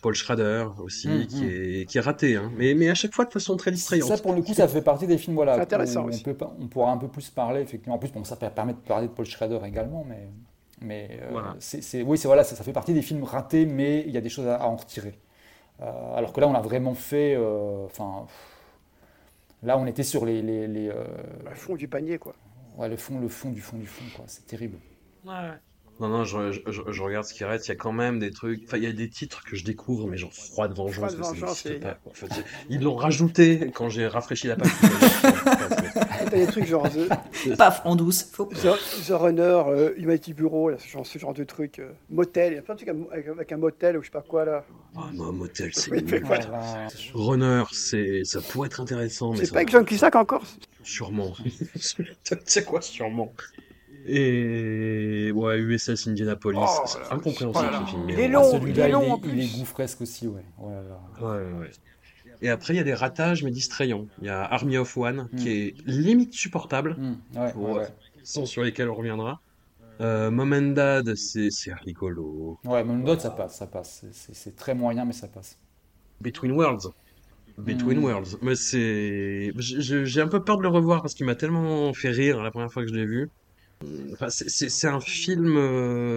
Paul Schrader aussi, qui est raté, hein. Mais à chaque fois de façon très distrayante. Ça, pour le coup, ça fait partie des films voilà, intéressant aussi. On pourra un peu plus parler, effectivement. En plus, bon, ça permet de parler de Paul Schrader également, mais voilà. Ça fait partie des films ratés, mais il y a des choses à en retirer. Alors que là, on a vraiment fait. Là, on était sur les le fond du panier, quoi. Ouais, le fond, quoi. C'est terrible. Ouais. Non, je regarde ce qui reste. Il y a quand même des trucs. Enfin, il y a des titres que je découvre, mais genre Froide Vengeance. Ça n'existe pas, quoi. Enfin, ils l'ont rajouté quand j'ai rafraîchi la page. T'as des trucs genre. Paf en douce. The Runner, Humanity Bureau, là, ce genre de trucs. Motel. Il y a plein de trucs avec un motel ou je sais pas quoi là. Ah non, Motel, c'est. Runner, ça pourrait être intéressant. C'est mais pas avec John Cusack encore. Sûrement. C'est quoi, sûrement. Et ouais, USS Indianapolis, c'est incompréhensible ce film. Il est long, en plus. Il est gouffresque aussi, ouais. Ouais. Et après, il y a des ratages, mais distrayants. Il y a Army of One, qui est limite supportable, sans sur lesquels on reviendra. Mom and Dad, c'est rigolo. Ouais, Mom and Dad, ça passe. C'est très moyen, mais ça passe. Between Worlds. Mais c'est... J'ai un peu peur de le revoir parce qu'il m'a tellement fait rire la première fois que je l'ai vu. Enfin, c'est un film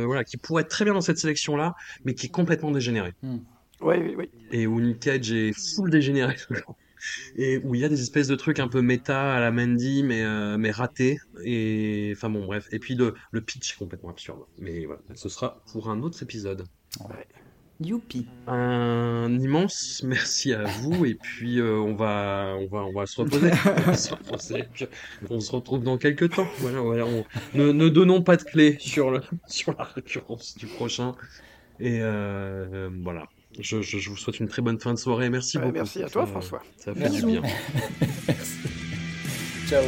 voilà, qui pourrait être très bien dans cette sélection-là, mais qui est complètement dégénéré. Oui. Et où Nicolas Cage est full dégénéré. Et où il y a des espèces de trucs un peu méta à la Mandy, mais ratés. Et enfin bon, bref. Et puis le pitch est complètement absurde. Mais voilà, ce sera pour un autre épisode. Ouais. Youpi. Un immense merci à vous et puis on va se reposer. On se retrouve dans quelques temps. Voilà. Ne donnons pas de clé sur la récurrence du prochain. Et voilà. Je vous souhaite une très bonne fin de soirée. Merci beaucoup. Merci à toi, François. Ça fait du bien. Ciao.